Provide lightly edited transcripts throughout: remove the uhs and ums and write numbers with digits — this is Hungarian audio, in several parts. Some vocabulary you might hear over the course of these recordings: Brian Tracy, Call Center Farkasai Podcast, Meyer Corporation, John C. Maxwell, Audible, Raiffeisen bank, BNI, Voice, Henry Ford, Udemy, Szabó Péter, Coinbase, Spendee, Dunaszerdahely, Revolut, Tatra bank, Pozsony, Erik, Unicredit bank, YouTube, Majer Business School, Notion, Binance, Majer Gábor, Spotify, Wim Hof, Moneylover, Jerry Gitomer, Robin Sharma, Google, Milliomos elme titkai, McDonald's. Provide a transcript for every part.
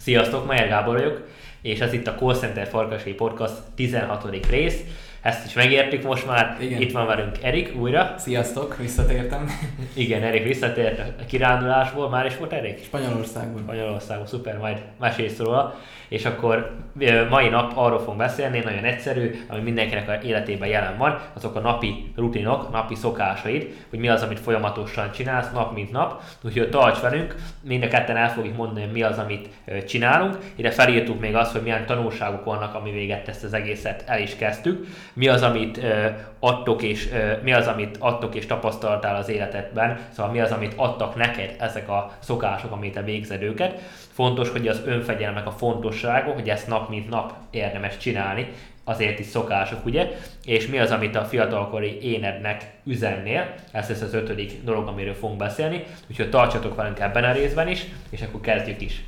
Sziasztok, Majer Gábor vagyok, és ez itt a Call Center Farkasai Podcast 16. rész. Ezt is megértik most már. Igen. Itt van velünk Erik újra. Sziasztok, visszatértem. Igen, Erik visszatért a kirándulásból. Már is volt Erik? Spanyolországban, szuper, majd mesélsz róla. És akkor mai nap arról fogunk beszélni, nagyon egyszerű, ami mindenkinek a életében jelen van, azok a napi rutinok, napi szokásaid, hogy mi az, amit folyamatosan csinálsz nap mint nap. Úgyhogy tarts velünk, mind a ketten el fogjuk mondani, hogy mi az, amit csinálunk. Ide felírtuk még azt, hogy milyen tanulságok vannak, ami véget ezt az egészet el is kezdtük. Mi az, amit adtok és tapasztaltál az életedben, szóval mi az, amit adtak neked ezek a szokások, amit te végzed őket. Fontos, hogy az önfegyelmek a fontossága, hogy ezt nap mint nap érdemes csinálni, azért is szokások, ugye? És mi az, amit a fiatalkori énednek üzennél, ez lesz az 5. dolog, amiről fogunk beszélni, úgyhogy tartsatok velünk ebben a részben is, és akkor kezdjük is.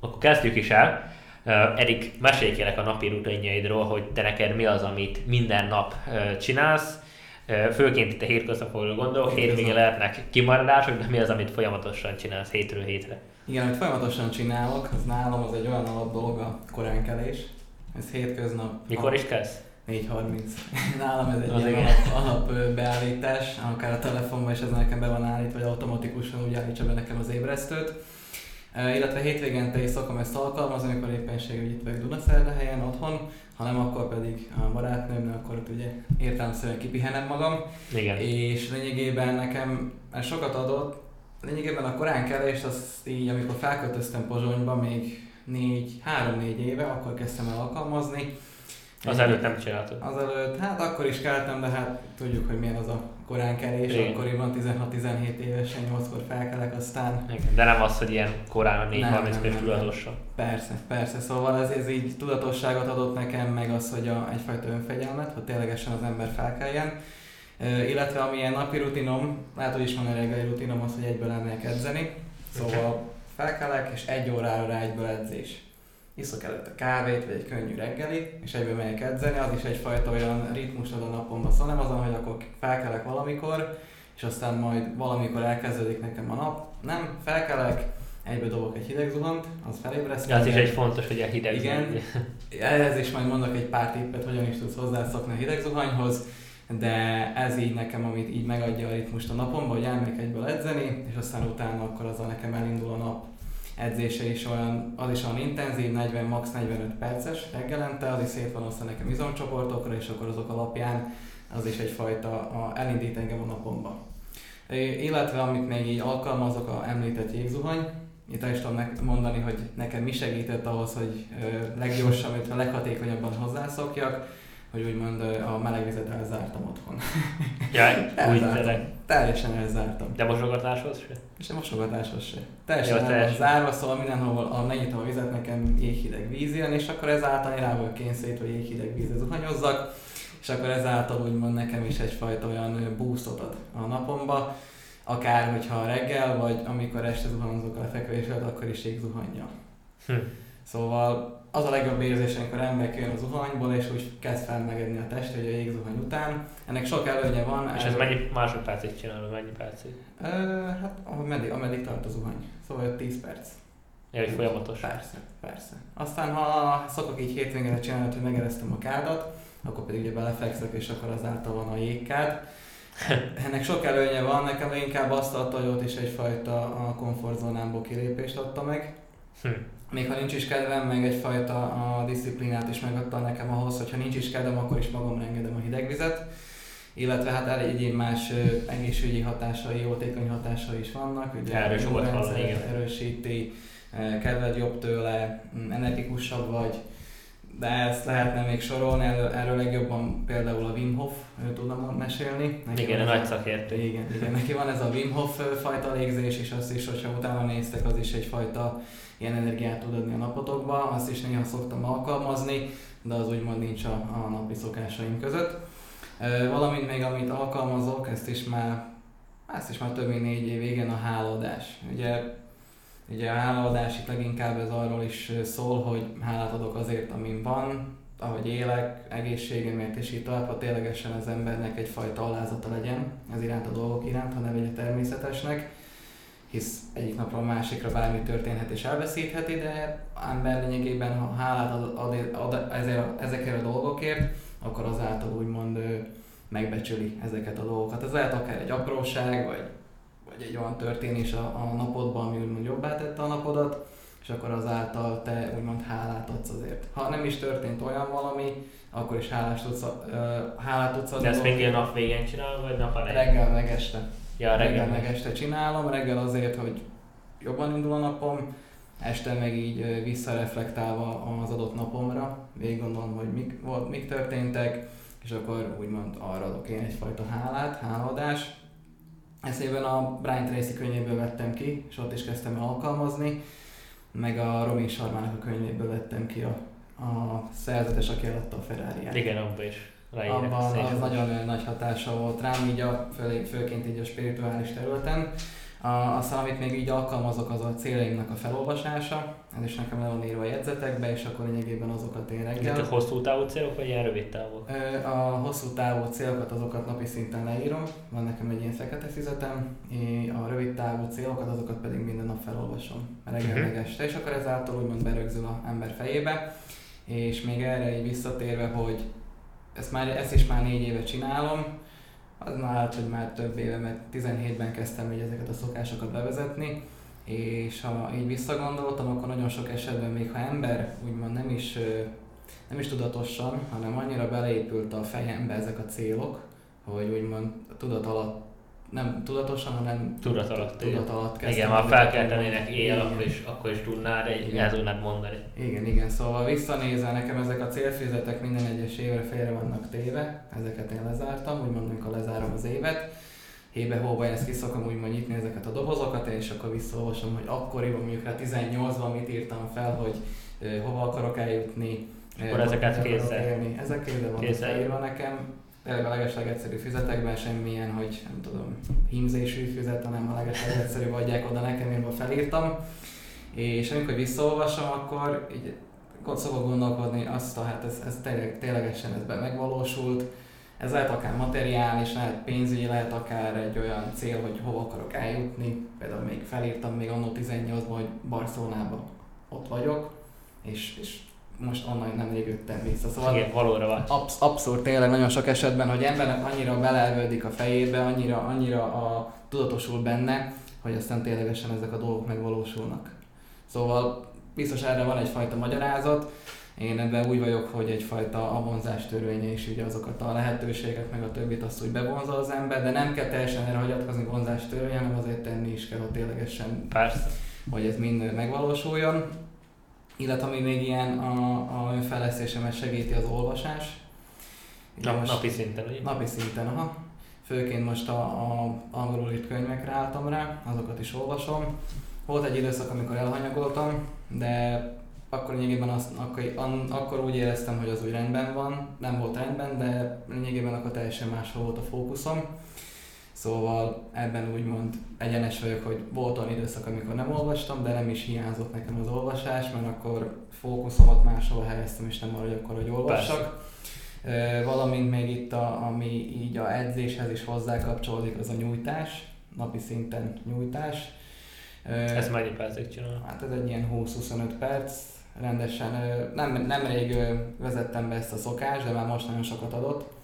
Akkor kezdjük is el. Erik, mesélj kérlek a napi rutinjaidról, hogy te neked mi az, amit minden nap csinálsz. Főként itt a hétköznapokról gondolok, hétvégén lehetnek kimaradások, de mi az, amit folyamatosan csinálsz hétről hétre? Igen, amit folyamatosan csinálok, az nálam az egy olyan alap dolog, a koránkelés. Ez hétköznap. Mikor is kezdsz? 4:30. Nálam ez egy alap beállítás, akár a telefonban is ez nekem be van állítva, vagy automatikusan úgy állítsa be nekem az ébresztőt. Illetve hétvégente is szokom ezt alkalmazni, amikor éppenségügy itt vagyok Dunaszerdahelyen, otthon, hanem akkor pedig a barátnőmnél, akkor ugye értelemszerűen kipihenem magam. Igen. És lényegében nekem sokat adott, lényegében a koránkelést azt így, amikor felköltöztem Pozsonyba még 3-4 éve, akkor kezdtem el alkalmazni. Azelőtt nem csináltad? Azelőtt, hát akkor is keltem, de hát tudjuk, hogy milyen az a koránkelés. Igen. Akkoriban 16-17 évesen 8-kor felkelek, aztán... Igen, de nem az, hogy ilyen korán, 4-30-kor tudatosan. Persze, szóval ez így tudatosságot adott nekem, meg az, hogy egyfajta önfegyelmet, hogy ténylegesen az ember felkeljen. Illetve ami ilyen napi rutinom, lehet, hogy is van a reggeli rutinom, az, hogy egyből elmegyek edzeni. Szóval felkelek, és 1 órára rá egyből edzés. Iszok előtt a kávét, vagy egy könnyű reggelit, és egyből megyek edzeni, az is egyfajta olyan ritmus ad a napomban, szóval nem azon, hogy akkor felkelek valamikor, és aztán majd valamikor elkezdődik nekem a nap. Nem, felkelek, egyből dobok egy hideg zuhant, az felébresztem. Ja, az is egy fontos, hogy a hideg. Igen, ez is majd mondok egy pár tippet, hogyan is tudsz hozzászokni a hideg zuhanyhoz, de ez így nekem, amit így megadja a ritmust a napomban, hogy elmegyek egyből edzeni, és aztán utána akkor azzal nekem elindul a nap. Edzése is olyan, az is olyan intenzív, 40, max. 45 perces reggelente, az is szét van osztva nekem izomcsoportokra, és akkor azok alapján az is egyfajta elindít engem a napomba. Illetve amit még így alkalmazok, a említett jégzuhany. Itt el is tudom mondani, hogy nekem mi segített ahhoz, hogy leggyorsabb, illetve leghatékonyabban hozzászokjak, hogy úgymond a melegvizet elzártam otthon. Jaj, teljesen elzártam. De mosogatáshoz se? És a mosogatáshoz se. Teljesen elzárva, szóval mindenhol megnyitom a vizet, nekem jéghideg víz jön, és akkor ezáltal én rá vagyok kényszerítve, hogy jéghideg vízre zuhanyozzak, és akkor ezáltal úgymond nekem is egyfajta olyan boostot ad a napomba, akár hogyha reggel, vagy amikor este zuhanozok a lefekvés előtt, akkor is jégzuhanja. Szóval az a legjobb érzés, amikor ember kijön a zuhanyból, és úgy kezd felmelegedni a test, hogy a jégzuhany után. Ennek sok előnye van. És ez mennyi másodpercig csinálod, mennyi percig? Hát ameddig tart a zuhany. Szóval 10 perc. Elég folyamatos. Persze. Aztán ha szokok így hétvégére csinálni, hogy megeresztem a kádat, akkor pedig ugye belefekszek, és akkor azáltal van a jégkád. Ennek sok előnye van, nekem inkább azt adta, hogy ott is egyfajta a komfortzónámból kilépést adta meg. Még ha nincs is kedvem, meg egyfajta a disziplinát is megadta nekem ahhoz, hogyha nincs is kedvem, akkor is magamra engedem a hidegvizet. Illetve hát elég más egészségügyi hatásai, jótékony hatásai is vannak. Erős rendszer erősíti, kedved jobb tőle, energetikusabb vagy. De ezt lehetne még sorolni, erről legjobban például a Wim Hof, ő tudna mesélni. Igen, nagy szakértő. Igen, neki van ez a Wim Hof fajta légzés, és azt is, hogyha utána néztek, az is egyfajta ilyen energiát tud adni a napotokba. Azt is néha szoktam alkalmazni, de az úgymond nincs a napi szokásaim között. Valamint még amit alkalmazok, ezt is már több mint 4 év, igen, a hálaadás. Ugye a hálaadás itt leginkább ez arról is szól, hogy hálát adok azért, amin van, ahogy élek, egészségemért és így tartva ténylegesen az embernek egyfajta alázata legyen ez iránt a dolgok iránt, hanem egy természetesnek, hisz egyik napra a másikra bármi történhet és elveszítheti, de ember lényegében, ha hálát ad ezekért a dolgokért, akkor azáltal úgymond megbecsüli ezeket a dolgokat. Ez lehet akár egy apróság, vagy egy olyan történés a napodban, ami úgymond jobbá tette a napodat, és akkor azáltal te úgymond hálát adsz azért. Ha nem is történt olyan valami, akkor is hálát tudsz adni. De ezt még nap végén csinálom, vagy nap elején? Reggel meg este. Ja, reggel meg este csinálom, reggel azért, hogy jobban indul a napom, este meg így visszareflektálva az adott napomra, végig gondolom, hogy mik történtek, és akkor úgymond arra adok én egyfajta hálát, hálaadás. Ezt éppen a Brian Tracy könyvéből vettem ki, és ott is kezdtem el alkalmazni, meg a Robin Sharmának a könyvéből vettem ki a szerzetes, aki eladta a Ferrari-ját. Igen, abban is. Abban az nagyon nagy hatása volt rám, így főként így a spirituális területen. Aztán, amit még így alkalmazok, az a céljaimnak a felolvasása. Ez is nekem le van írva a jegyzetekbe, és akkor lényegében azokat én reggel. Ezek a hosszú távú célok, vagy ilyen rövid távú? A hosszú távú célokat, azokat napi szinten leírom. Van nekem egy ilyen fekete fizetem. A rövid távú célokat, azokat pedig minden nap felolvasom. Reggel meg este, és akkor ezáltal úgymond berögzül az ember fejébe. És még erre így visszatérve, hogy ezt is már 4 éve csinálom. Az már, hogy már több éve, mert 17-ben kezdtem így ezeket a szokásokat bevezetni, és ha így visszagondoltam, akkor nagyon sok esetben, még ha ember úgymond nem is tudatosan, hanem annyira beleépült a fejembe ezek a célok, hogy úgymond tudat alatt, nem tudatosan, hanem tudat alatt kezdtem. Igen, már felkeltenének éjjel, akkor is tudnád, el tudnád mondani. Igen, szóval visszanézel, nekem ezek a célfizetek minden egyes évre félre vannak téve, ezeket én lezártam, úgymond amikor lezárom az évet, hébe-hóba én ezt kiszokom úgymond nyitni ezeket a dobozokat, és akkor visszaolvasom, hogy akkoriban, mondjuk rá 18-ban mit írtam fel, hogy hova akarok eljutni, akkor ezeket kézzel. Ezek kézzel vannak felírva nekem. Tényleg a legeslegegyszerű füzetekben, semmilyen, hogy nem tudom, hímzésű füzet, hanem a legeslegegyszerűbb adják oda nekem, én felírtam. És amikor visszaolvasom, akkor így szokok gondolkodni, ez ténylegesen ez megvalósult. Ez lehet akár materiális, lehet pénzügyi, lehet akár egy olyan cél, hogy hova akarok eljutni. Például még felírtam még anno 18-ban, hogy Barcelonában ott vagyok, és most onnan nemrég jöttem vissza, szóval igen, valóra van. Abszurd tényleg nagyon sok esetben, hogy embernek annyira beleelvődik a fejébe, annyira tudatosul benne, hogy aztán ténylegesen ezek a dolgok megvalósulnak. Szóval biztos erre van egyfajta magyarázat, én ebben úgy vagyok, hogy egyfajta a vonzás törvénye is ugye azokat a lehetőségek, meg a többit azt úgy bevonza az ember, de nem kell teljesen erre hagyatkozni vonzás törvénye, hanem azért tenni is kell, hogy ténylegesen, persze, hogy ez mind megvalósuljon. Illetve ami még ilyen a önfejlesztésemet segíti, az olvasás. Napi szinten, ugye? Napi szinten, aha. Főként most a angolul írt könyvekre álltam rá, azokat is olvasom. Volt egy időszak, amikor elhanyagoltam, de akkor lényegében akkor úgy éreztem, hogy az úgy rendben van. Nem volt rendben, de lényegében akkor teljesen máshol volt a fókuszom. Szóval ebben úgymond egyenes vagyok, hogy volt olyan időszak, amikor nem olvastam, de nem is hiányzott nekem az olvasás, mert akkor fókuszomat máshol helyeztem, és nem arra, hogy akkor, hogy olvassak. Valamint még itt, ami így a edzéshez is hozzá kapcsolódik, az a nyújtás, napi szinten nyújtás. Ezt mennyi percig csinálom? Hát ez egy ilyen 20-25 perc. Rendesen, nemrég vezettem be ezt a szokást, de már most nagyon sokat adott.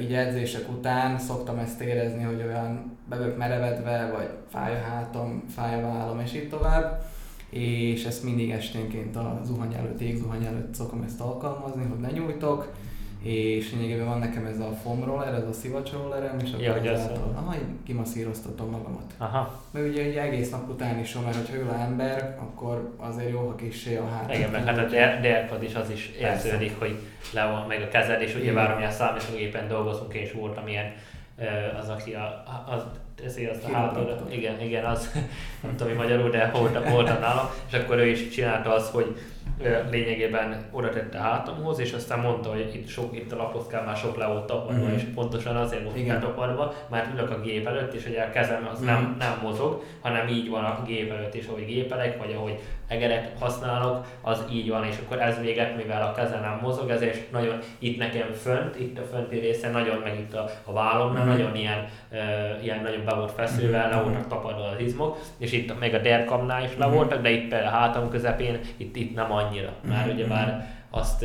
Így edzések után szoktam ezt érezni, hogy olyan bevök merevedve, vagy fáj a hátam, fáj a vállam, és így tovább. És ezt mindig esténként a égzuhany előtt szokom ezt alkalmazni, hogy ne nyújtok. És lényegében van nekem ez a foam roller, ez a szivacs rollerem, és akkor kimasszíroztatom magamat. Aha. Mert ugye egész nap után is, mert hogyha ül az ember, akkor azért jó, ha kissé a hátra. Igen, mert hát a Airpods is az is érződik, hogy le van meg a kezed, és ugye várom, hogy a számítógépen dolgozunk, és voltam ilyen, az aki a teszi azt a hátra. Igen, igen, az, nem tudom, hogy magyarul, de voltam nála, és akkor ő is csinálta azt, hogy lényegében oda tette a hátamhoz, és aztán mondta, hogy itt a lapockán már sok le volt tapadva, és pontosan azért volt letapadva, mert ülök a gép előtt, és ugye a kezem az nem mozog, hanem így van a gép előtt, és ahogy gépelek, vagy ahogy egeret használok, az így van, és akkor ez véget, mivel a kezem nem mozog, ezért nagyon itt nekem fönt, itt a fönti része nagyon, meg itt a vállomnál nagyon ilyen nagyon be volt feszülve, le voltak tapadva az izmok, és itt meg a derkamnál is le voltak, de itt például a hátam közepén, itt nem annyira, mert ugye már azt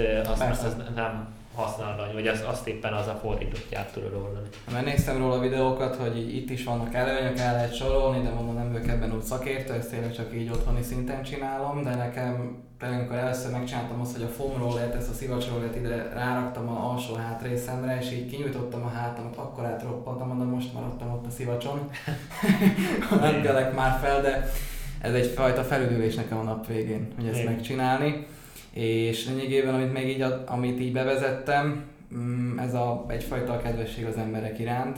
nem használod, vagy azt éppen az a fordítottját tudod oldani. Mert néztem róla videókat, hogy itt is vannak előnyök, el lehet sorolni, de mondom, nem vagyok ebben úgy szakértő, ezt tényleg csak így otthoni szinten csinálom, de nekem amikor először megcsináltam azt, hogy a foamrollet, ezt a szivacsrollet ide ráraktam a alsó hátrészemre, és így kinyújtottam a hátamat, akkor átroppantam, mondom, most maradtam ott a szivacson, nem kellek már fel, de ez egyfajta felüdülés nekem a nap végén, hogy ezt megcsinálni. És lényegében, amit így bevezettem, ez egyfajta kedvesség az emberek iránt.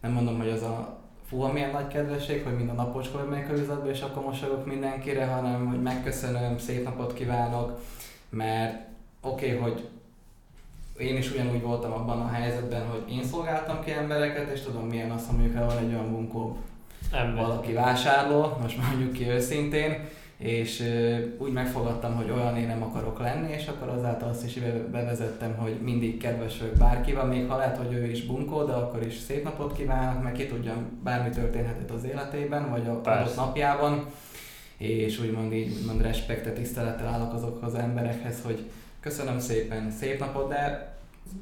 Nem mondom, hogy az a milyen nagy kedvesség, hogy mind a napocskor melyik a üzletbe, és akkor mosolgok mindenkire, hanem hogy megköszönöm, szép napot kívánok, mert oké, hogy én is ugyanúgy voltam abban a helyzetben, hogy én szolgáltam ki embereket, és tudom milyen az, ha mondjuk el van egy olyan bunkó, valaki vásárló, most mondjuk ki őszintén, és úgy megfogadtam, hogy olyan én nem akarok lenni, és akkor azáltal azt is bevezettem, hogy mindig kedves vagyok bárkivel, még ha lehet, hogy ő is bunkó, de akkor is szép napot kívánok, meg ki tudja, bármi történhetett az életében, vagy a adott napjában, és úgymond respektet, tisztelettel állok azokhoz az emberekhez, hogy köszönöm szépen, szép napot, de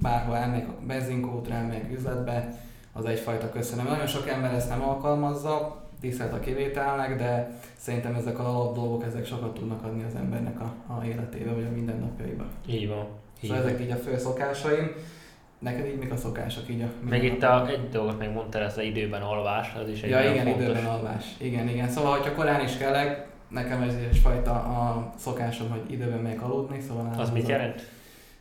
bárhol elmegyek a benzinkútra, elmegyek üzletbe, az egyfajta köszönöm. Nagyon sok ember ezt nem alkalmazza, tisztelt a kivételnek, de szerintem ezek az alap dolgok, ezek sokat tudnak adni az embernek a életébe, vagy a mindennapjaiba. Így van. Szóval ezek így a fő szokásaim. Neked így mik a szokások? Így a meg itt egy dolgot még mondtál, ez az időben alvás, az is egy nagyon fontos. Időben alvás. Igen. Szóval, hogyha korán is kelek, nekem ez egyfajta a szokásom, hogy időben megyek aludni, szóval... Az mit jelent?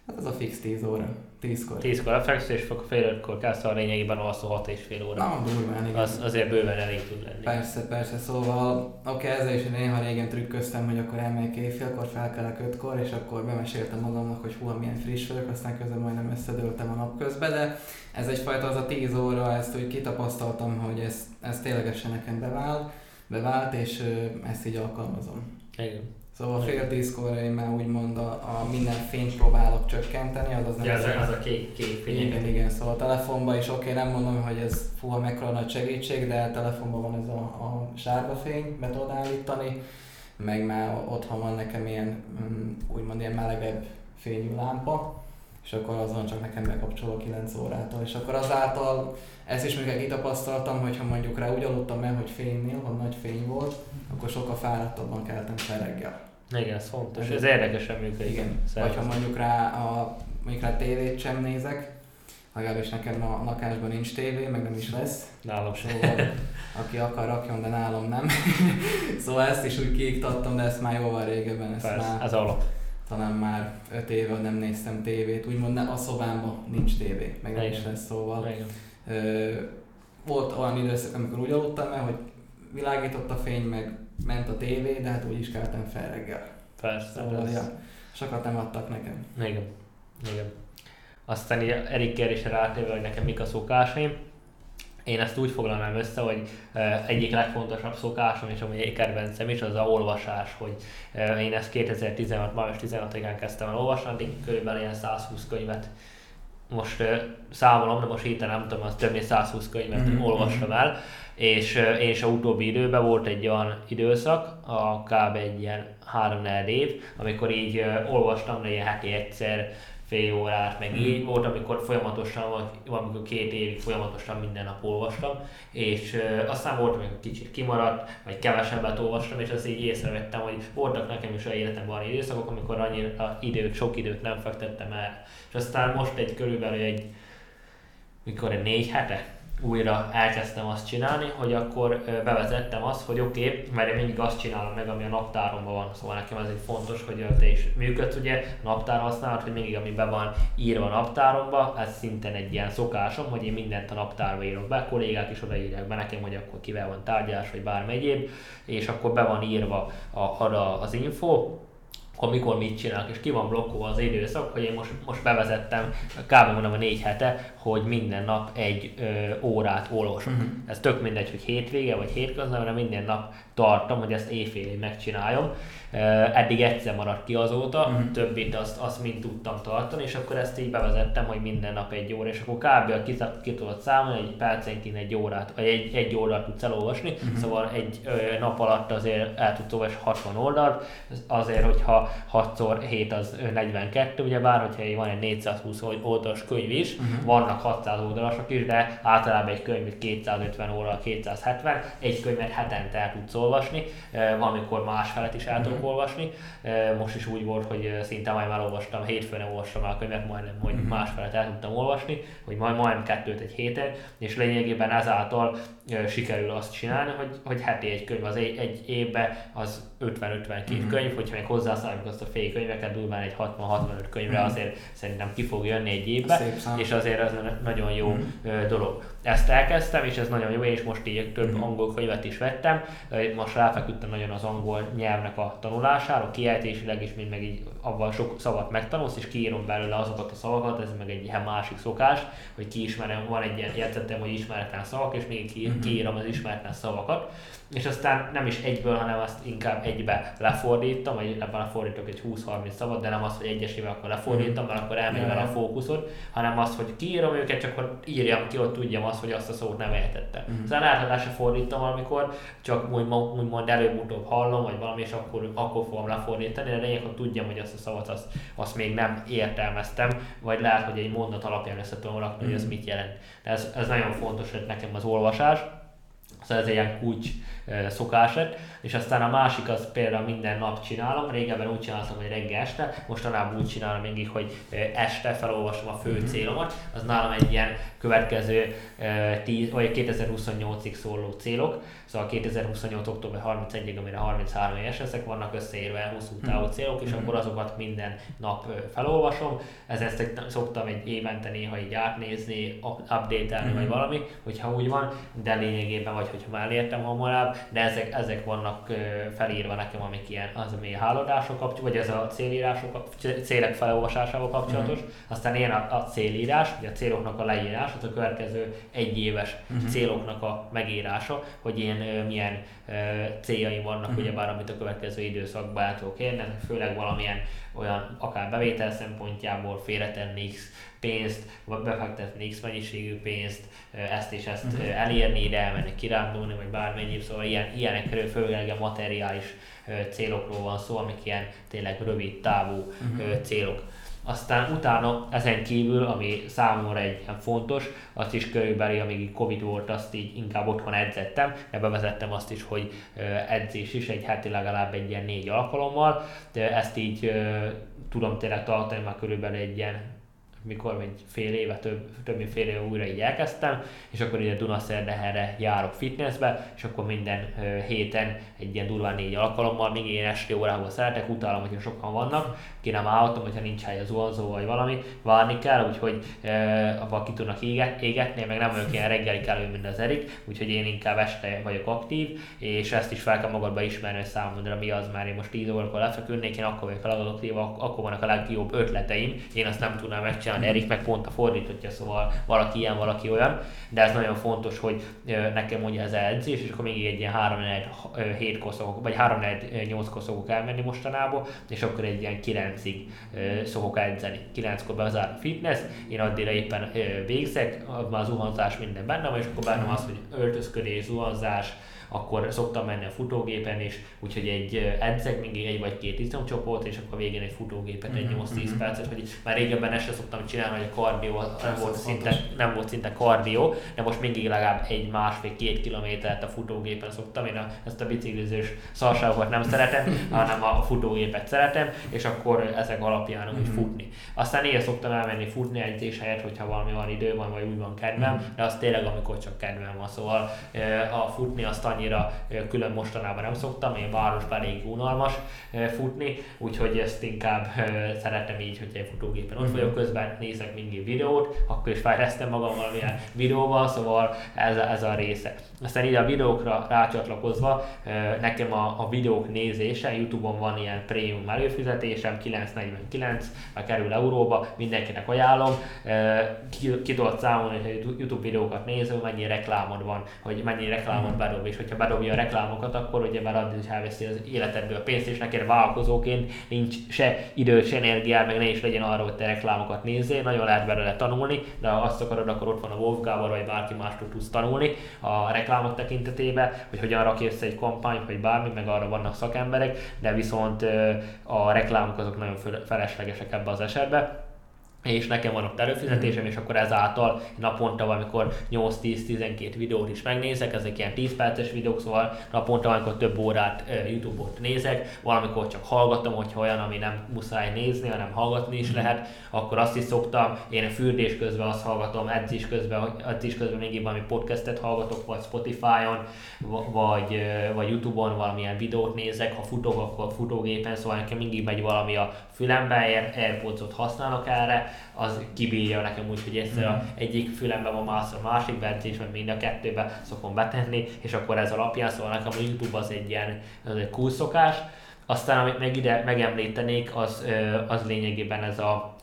Hát az a fix 10 óra. 10-kor. 10-kor lefeksző, és fél 5-kor kezd, szóval lényegében alszol 6,5 óra. Na, durván, igen. Azért bőven elég tud lenni. Persze, szóval oké, ezzel is néha régen trükköztem, hogy akkor elmegyek éjfélkor, felkelek 5-kor, és akkor bemeséltem magamnak, hogy milyen friss vagyok, aztán közben majdnem összedőltem a nap közben, de ez egyfajta az a 10 óra, ezt úgy kitapasztaltam, hogy ez ténylegesen nekem bevált, és ezt így alkalmazom. Igen. Szóval fél 10-kor én már úgymond a minden fényt próbálok csökkenteni, az nem... Ez a kék fény. Igen, szóval a telefonban is oké, nem mondom, hogy ez mekkora nagy segítség, de a telefonban van ez a sárga fény, be tudod állítani, meg már otthon van nekem ilyen, úgymond ilyen melegebb fényű lámpa, és akkor azon csak nekem bekapcsoló 9 órától, és akkor azáltal ezt is még kitapasztaltam, hogyha mondjuk rá úgy aludtam el, hogy fénynél, ha nagy fény volt, akkor sokkal fáradtabban keltem fel reggel. Igen, ez fontos, ez érdekesen működik. Igen, vagy ha mondjuk rá tévét sem nézek, legalábbis nekem a lakásban nincs tévé, meg nem is lesz. Nálam sem. Aki akar, rakjon, de nálam nem. Szóval ezt is úgy kiiktattam, de ezt már jóval régebben. Ez alap. Talán már 5 éve nem néztem tévét, úgymond a szobámban nincs tévé, meg nem is lesz, szóval. Volt olyan időszak, amikor úgy aludtam el, hogy világított a fény, meg ment a tévé, de hát úgy is keltem fel reggel. Persze. Szóval, sokat nem adtak nekem. Igen. Aztán Erikkel is rátérve, hogy nekem mik a szokásaim. Én ezt úgy foglalnám össze, hogy egyik legfontosabb szokásom, és amúgy egy kedvencem is, az a olvasás, hogy én ezt 2016, május 16-án kezdtem el olvasni, addig körülbelül ilyen 120 könyvet most számolom, de most héten nem tudom, az több mint 120 könyvet olvastam el, és a utóbbi időben volt egy olyan időszak, kb. Egy ilyen 3-4 év, amikor így olvastam, de ilyen heti egyszer, fél órát, meg így volt, amikor folyamatosan, vagy amikor 2 évig folyamatosan minden nap olvastam, és aztán volt, amikor kicsit kimaradt, vagy kevesebbet olvastam, és azt így észrevettem, hogy voltak nekem is a életemben olyan időszakok, amikor annyira sok időt nem fektettem el. És aztán most körülbelül mikor 4 hete újra elkezdtem azt csinálni, hogy akkor bevezettem azt, hogy oké, mert én mindig azt csinálom meg, ami a naptáromban van, szóval nekem ez egy fontos, hogy te is működsz, ugye, naptár használat, hogy mindig ami be van írva a naptáromba, ez szintén egy ilyen szokásom, hogy én mindent a naptárba írok be, kollégák is odaírják be nekem, hogy akkor kivel van tárgyalás, vagy bármi egyéb, és akkor be van írva az info, amikor mit csinálok, és ki van blokkolva az időszak, hogy én most bevezettem, kb. Mondom a 4 hete, hogy minden nap egy órát olvasok. Uh-huh. Ez tök mindegy, hogy hétvége vagy hétközben, de minden nap tartom, hogy ezt éjfélig megcsináljam. Eddig egyszer maradt ki azóta, többit azt mind tudtam tartani, és akkor ezt így bevezettem, hogy minden nap egy óra, és akkor kb. Ki tudod számolni, egy percenként egy órát, vagy egy oldalt tudsz elolvasni, szóval egy nap alatt azért el tudsz olvasni 60 oldalt, azért, hogyha 6x7 az 42, ugyebár, hogyha van egy 420 oldalas könyv is, vannak 600 oldalasok is, de általában egy könyv 250 óra, 270, egy könyvet hetente el tudsz olvasni, amikor másfelet is el tudok olvasni. Most is úgy volt, hogy szinte majd már olvastam, hétfőn olvastam el a könyvet, majdnem, hogy másfelet el tudtam olvasni, hogy majdnem 2-t egy héten, és lényegében ezáltal sikerül azt csinálni, hogy heti egy könyv, az egy évben az 50-52 könyv, hogyha még hozzászámoljuk azt a félkönyveket, durván egy 60-65 könyvre azért szerintem ki fog jönni egy évben, és azért ez nagyon jó dolog. Ezt elkezdtem, és ez nagyon jó, és most így több angol könyvet is vettem, most ráfeküdtem nagyon az angol nyelvnek a tanulására, kiejtésileg is, mint meg így abban sok szavat megtanulsz, és kiírom belőle azokat a szavakat, ez meg egy ilyen másik szokás, hogy kiismerem, van egy ilyen jegyzetem, hogy ismeretlen szavak, és még kiírom az ismeretlen szavakat, és aztán nem is egyből, hanem azt inkább egybe lefordítom, vagy ebben lefordítok egy 20-30 szavat, de nem az, hogy egyesével akkor lefordítom, mert akkor elmegy vele a fókuszod, hanem az, hogy kiírom őket, csak akkor írjam ki, hogy tudjam azt, hogy azt a szót nem ejtettem. Szóval általában fordítom, amikor csak úgymond előbb-utóbb hallom, vagy valami, és akkor fogom lefordítani, de lényeg, hogy tudjam, hogy azt a szavat azt még nem értelmeztem, vagy lehet, hogy egy mondat alapján össze tudom rakni, hogy ez mit jelent. De ez nagyon fontos, hogy nekem az olvasás. Szóval ez egy ilyen kulcs szokás lett, és aztán a másik az például minden nap csinálom, régebben úgy csináltam, hogy reggel este, mostanában úgy csinálom mindig, hogy este felolvasom a fő célomat, az nálam egy ilyen következő 2028-ig szóló célok, szóval 2028. október 31-ig, amire 33 éves leszek, vannak összeírva hosszú távú célok, és akkor azokat minden nap felolvasom, ezt szoktam egy évente néha így átnézni, update-elni vagy valami, hogyha úgy van, de lényegében vagy hogyha már elértem hamarabb, de ezek vannak felírva nekem, amik ilyen az, ami hálódások kapcsolatos, vagy ez a célek felolvasásával kapcsolatos, aztán ilyen a célírás, ugye a céloknak a leírás, az a következő egyéves céloknak a megírása, hogy én milyen céljaim vannak, ugyebár amit a következő időszakban el tudok érni, főleg valamilyen olyan akár bevétel szempontjából félretenni pénzt, vagy befektetni X mennyiségű pénzt, ezt és ezt elérni, ide elmenni, kirándulni, vagy bármennyi, szóval ilyenekről főleg a materiális célokról van szó, amik ilyen tényleg rövid távú célok. Aztán utána ezen kívül, ami számomra egy ilyen fontos, azt is körülbelül, amíg Covid volt, azt így inkább otthon edzettem, de bevezettem azt is, hogy edzés is egy heti legalább egy ilyen 4 alkalommal, de ezt így tudom tényleg tartani már körülbelül egy ilyen, mikor mint fél éve, több mint fél éve újra így elkezdtem, és akkor így a Dunaszerdahelyre járok fitnessbe, és akkor minden héten egy ilyen durván 4 alkalommal, még én esti órához szeretek, utálom, hogyha sokan vannak, ki nem állhatom, hogyha nincs hely az zuhanzó, vagy valami, várni kell, úgyhogy abban ki tudnak égetni, meg nem vagyok ilyen reggeli kellő, mint az Erik, úgyhogy én inkább este vagyok aktív, és ezt is fel kell magadba ismerni, hogy számodra mi az, már én most 10 órakor lefeküdnék, én akkor vagyok a legaktívabb, akkor vannak a legjobb ötleteim, én azt nem tudnám megcsinálni, Erik meg pont a fordítottja, szóval valaki ilyen, valaki olyan, de ez nagyon fontos, hogy nekem ugye ez edzés, és akkor még egy ilyen 3-7-kor szokok, vagy 3-8-kor szokok elmenni mostanából, és akkor egy ilyen 9-ig szokok edzeni. 9-kor bezár a fitness, én addigra éppen végzek, már zuhanzás minden bennem, és akkor bennem az, hogy öltözködés, zuhanzás, akkor szoktam menni a futógépen is, úgyhogy edzek mindig egy vagy két izomcsoport, és akkor végén egy futógépet, egy 8-10 percet, hogy már régebben ezt szoktam amit csinálom, hogy a kardió nem volt szinte kardió, de most mindig legalább 1,5-2 kilométert a futógépen szoktam. Én ezt a biciklizős szarságokat nem szeretem, hanem a futógépet szeretem, és akkor ezek alapján úgy futni. Aztán én szoktam elmenni futni edzés helyett, hogyha valami van idő van, vagy úgy van kedvem, de az tényleg amikor csak kedvem van. Szóval a futni azt annyira külön mostanában nem szoktam, én városban elég unalmas futni, úgyhogy ezt inkább szeretem így, hogyha egy futógépen ott vagyok, közben nézek mindig videót, akkor is fejlesztem magam valamilyen videóval, szóval ez a része. Aztán így a videókra rácsatlakozva, nekem a videók nézése, YouTube-on van ilyen prémium előfizetésem, 9,49, már kerül euróba, mindenkinek ajánlom, ki tudod számolni, hogy YouTube videókat néző, mennyi reklámod van, hogy mennyi reklámot bedob, és hogyha bedobja a reklámokat, akkor ugye már addig is elveszi az életedből a pénzt, és neked vállalkozóként nincs se idő, se energiád, meg ne is legyen arra, hogy te reklámokat nézzél, nagyon lehet belőle tanulni, de ha azt akarod, akkor ott van a Wolf Gábor, vagy bárki mástól tudsz tanulni a reklámok tekintetében, hogy hogyan rakj össze egy kampányt, vagy bármi, meg arra vannak szakemberek, de viszont a reklámok azok nagyon feleslegesek ebben az esetben. És nekem van ott előfizetésem, és akkor ezáltal naponta valamikor 8-10-12 videót is megnézek, ezek ilyen 10 perces videók, szóval naponta valamikor több órát YouTube-ot nézek, valamikor csak hallgatom, hogyha olyan, ami nem muszáj nézni, hanem hallgatni is lehet, akkor azt is szoktam, én fürdés közben azt hallgatom, edzés közben még valami podcastet hallgatok, vagy Spotify-on, vagy YouTube-on valamilyen videót nézek, ha futok, akkor futógépen, szóval nekem mindig megy valami a fülemben, Airpods-ot használok erre, az kibírja nekem úgy, hogy egyszer egyik fülemben van másik benzésben, mind a kettőben szokom betenni, és akkor ez alapján, szóval nekem a YouTube az egy ilyen cool szokás. Aztán amit meg ide megemlítenék, az lényegében ez a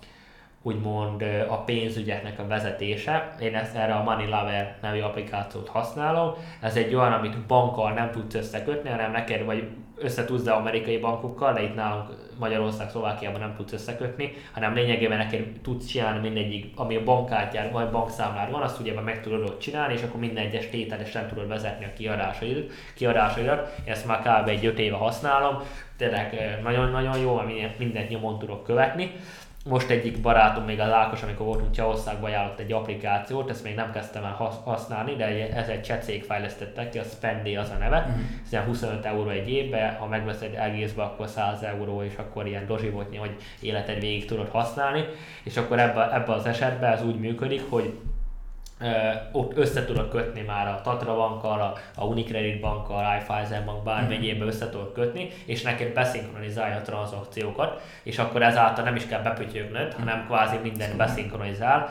úgymond a pénzügyeknek a vezetése. Én ezt erre a Moneylover nevű applikációt használom. Ez egy olyan, amit bankkal nem tudsz összekötni, hanem neked vagy összetudsz amerikai bankokkal, de itt nálunk Magyarország, Szlovákiában nem tudsz összekötni, hanem lényegében neked tudsz csinálni mindegyik, ami a bankkártyád vagy bankszámlád van, azt ugye meg tudod ott csinálni, és akkor minden egyes tételesen tudod vezetni a kiadásaidat. Én ezt már kb. Egy 5 éve használom, tényleg nagyon-nagyon jó, mindent nyomon tudok követni. Most egyik barátom, még az Ákos, amikor voltunk Csehországban, ajánlott egy applikációt, ezt még nem kezdtem el használni, de ez egy cseh cég fejlesztette ki, a Spendee az a neve, ez 25 euró egy évben, ha megveszed egészbe, akkor 100 euró, és akkor ilyen dozsivotnyi, hogy életed végig tudod használni, és akkor ebbe az esetben ez úgy működik, hogy ott össze tudod kötni már a Tatra bankkal, a Unicredit bankkal, a Raiffeisen bank, bármi egyébben össze tudod kötni, és neked beszinkronizálja a tranzakciókat, és akkor ezáltal nem is kell bepütyögnöd, hanem kvázi mindent beszinkronizál.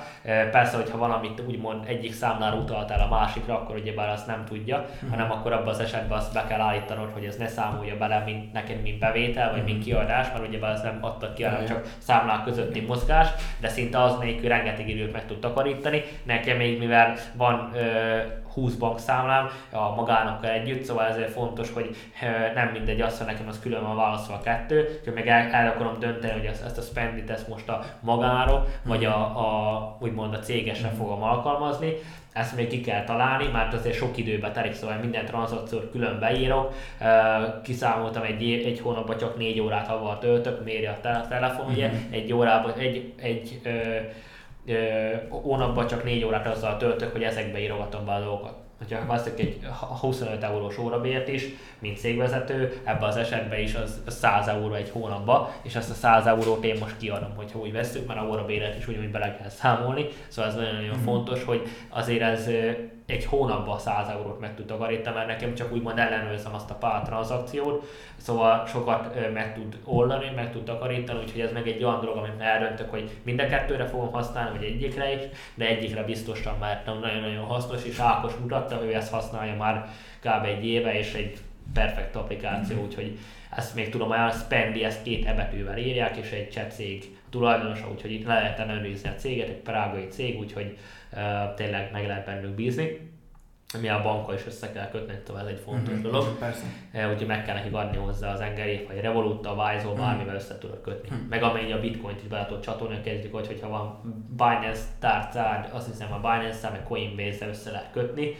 Persze, hogyha valamit úgymond egyik számlára utaltál a másikra, akkor ugyebár azt nem tudja, hanem akkor abban az esetben azt be kell állítanod, hogy ez ne számolja bele neked mint bevétel, vagy mint kiadás, mert ugyebár ezt nem adtak ki, hanem csak számlák közötti mozgás, de szinte az nélkül rengeteg időt meg tud takarítani. Nekem még mivel van 20 bankszámlám a magánokkal együtt, szóval ezért fontos, hogy nem mindegy az, hogy nekem az külön van válaszol a kettő, hogy meg el akarom dönteni, hogy ezt a Spendee-t ezt most a magáról, vagy a úgymond a cégesre fogom alkalmazni. Ezt még ki kell találni, mert azért sok időbe telik, szóval minden tranzakciót külön beírok. Kiszámoltam egy hónapban csak 4 órát avval töltök, méri a telefon, ugye, egy órában hónapban csak 4 órát azzal töltök, hogy ezekbe írogatom be a dolgokat. Ha veszek egy 25 eurós órabért is, mint cégvezető, ebben az esetben is az 100 euró egy hónapba, és ezt a 100 eurót én most kiadom, hogyha úgy veszünk, mert a órabéret is ugyanúgy bele kell számolni, szóval ez nagyon-nagyon fontos, hogy azért ez egy hónapban 100 eurót meg tud takarítani, mert nekem csak úgymond ellenőrzöm azt a pár tranzakciót, szóval sokat meg tud oldani, meg tud takarítani, úgyhogy ez meg egy olyan dolog, amit eldöntök, hogy mind a kettőre fogom használni, vagy egyikre is, de egyikre biztosan, mert nagyon-nagyon hasznos, és Ákos mutatta, ő ezt használja már kb. Egy éve, és egy perfekt applikáció, úgyhogy ezt még tudom ajánlani, Spendee, ezt 2 ebetűvel írják, és egy cseh cég tulajdonosa, úgyhogy itt le lehet ellenőrizni a céget, egy prágai cég, úgyhogy tényleg meg lehet bennünk bízni. Mi a bankkal is össze kell kötni, tovább ez egy fontos dolog. Persze. Úgyhogy meg kell nekik adni hozzá az engedélyt, vagy Revolut, a Voice, bármivel össze tudod kötni. Meg amennyi a bitcoint is be tudod csatolni, kezdjük, hogyha van Binance tárcád, azt hiszem a Binance-szel, meg Coinbase-szel össze lehet kötni.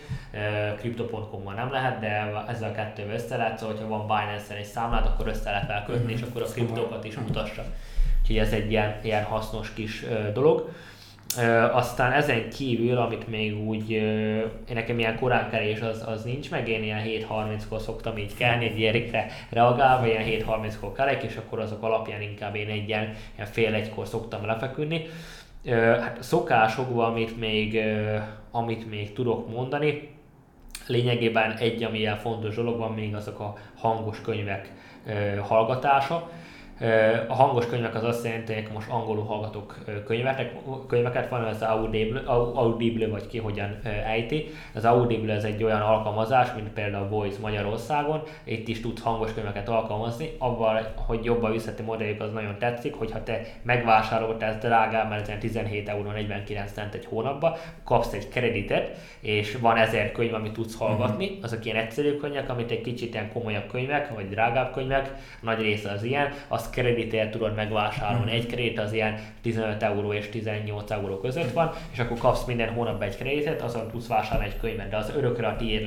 Crypto.com-mal nem lehet, de ezzel a kettővel össze lehet, szóval hogyha van Binance-szel egy számlád, akkor össze lehet vele kötni, és akkor a kriptókat is mutassa. Úgyhogy ez egy ilyen hasznos kis dolog. Aztán ezen kívül, amit még úgy, nekem ilyen koránkelés az nincs meg, én ilyen 7.30-kor szoktam így kelni, egy Erikre reagálva, ilyen 7.30-kor kelek, és akkor azok alapján inkább én egy ilyen fél egykor szoktam lefeküdni. Hát szokásokban, amit még tudok mondani, lényegében egy, ami ilyen fontos dolog van, még azok a hangos könyvek hallgatása. A hangos könyvek az azt jelenti, hogy most angolul hallgatok könyveket, van az Audible, vagy ki hogyan ejti. Az Audible ez egy olyan alkalmazás, mint például a Voice Magyarországon, itt is tudsz hangos könyveket alkalmazni, avval, hogy jobban visszatérő modelljük, az nagyon tetszik, hogyha te megvásároltál ezt drágán, mert 17,49 euró egy hónapban, kapsz egy kreditet, és van 1000 könyv, amit tudsz hallgatni, azok ilyen egyszerű könyvek, amit egy kicsit ilyen komolyabb könyvek, vagy drágább könyvek, nagy része az ilyen, azt kreditért tudod megvásárolni. Egy kredit az ilyen 15 € és 18 € között van, és akkor kapsz minden hónapban egy kreditet, azon tudsz vásárolni egy könyvet, de az örökre a tiéd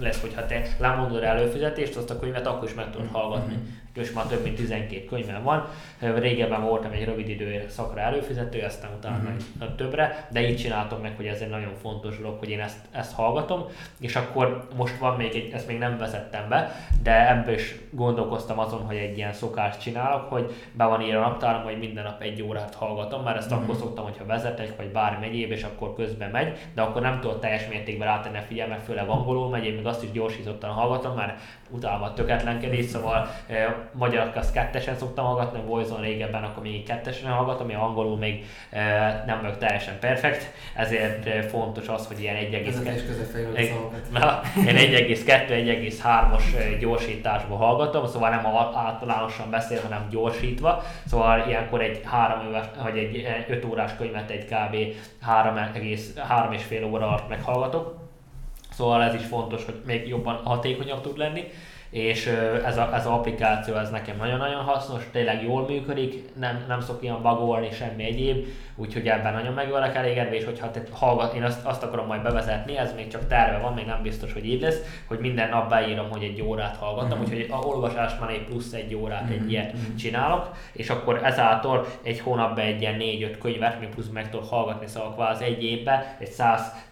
lesz, hogyha te lemondod rá előfizetést, azt a könyvet akkor is meg tudod hallgatni. És már több mint 12 könyvem van. Régebben voltam egy rövid idő szakra előfizető, aztán utána többre, de így csináltam meg, hogy ez egy nagyon fontos dolog, hogy én ezt hallgatom, és akkor most van még egy, ezt még nem vezettem be, de ebből is gondolkoztam azon, hogy egy ilyen szokást csinálok, hogy be van írva a naptárom, hogy minden nap 1 órát hallgatom, mert ezt akkor szoktam, hogyha vezetek, vagy bármi egyéb, és akkor közben megy, de akkor nem tudod teljes mértékben rátenni a figyelmet, főleg angolul megy, én még azt is gyorsítottan hallgatom, mert utána tökéletlenkedés, szóval magyar azt kettesen szoktam hallgatni, Voice-on régebben akkor még kettesen hallgatom, én angolul még nem vagyok teljesen perfekt, ezért fontos az, hogy ilyen 1,2-1,3-as gyorsításba hallgatom, szóval nem általánosan beszél, hanem gyorsítva, szóval ilyenkor egy 5 órás könyvet egy kb. 3,5 óra alatt meghallgatok, szóval ez is fontos, hogy még jobban hatékonyabb tud lenni. És ez az applikáció ez nekem nagyon-nagyon hasznos, tényleg jól működik, nem szok ilyen bagolni, semmi egyéb, úgyhogy ebben nagyon meg vagyok elégedve, és hogyha te hallgat, én azt akarom majd bevezetni, ez még csak terve van, még nem biztos, hogy így lesz, hogy minden nap beírom, hogy 1 órát hallgatom, úgyhogy a olvasás már egy plusz 1 órát egy ilyet csinálok, és akkor ezáltal egy hónapban egy ilyen 4-5 könyvet, még plusz meg tudok hallgatni, szóval kvázi egy évben egy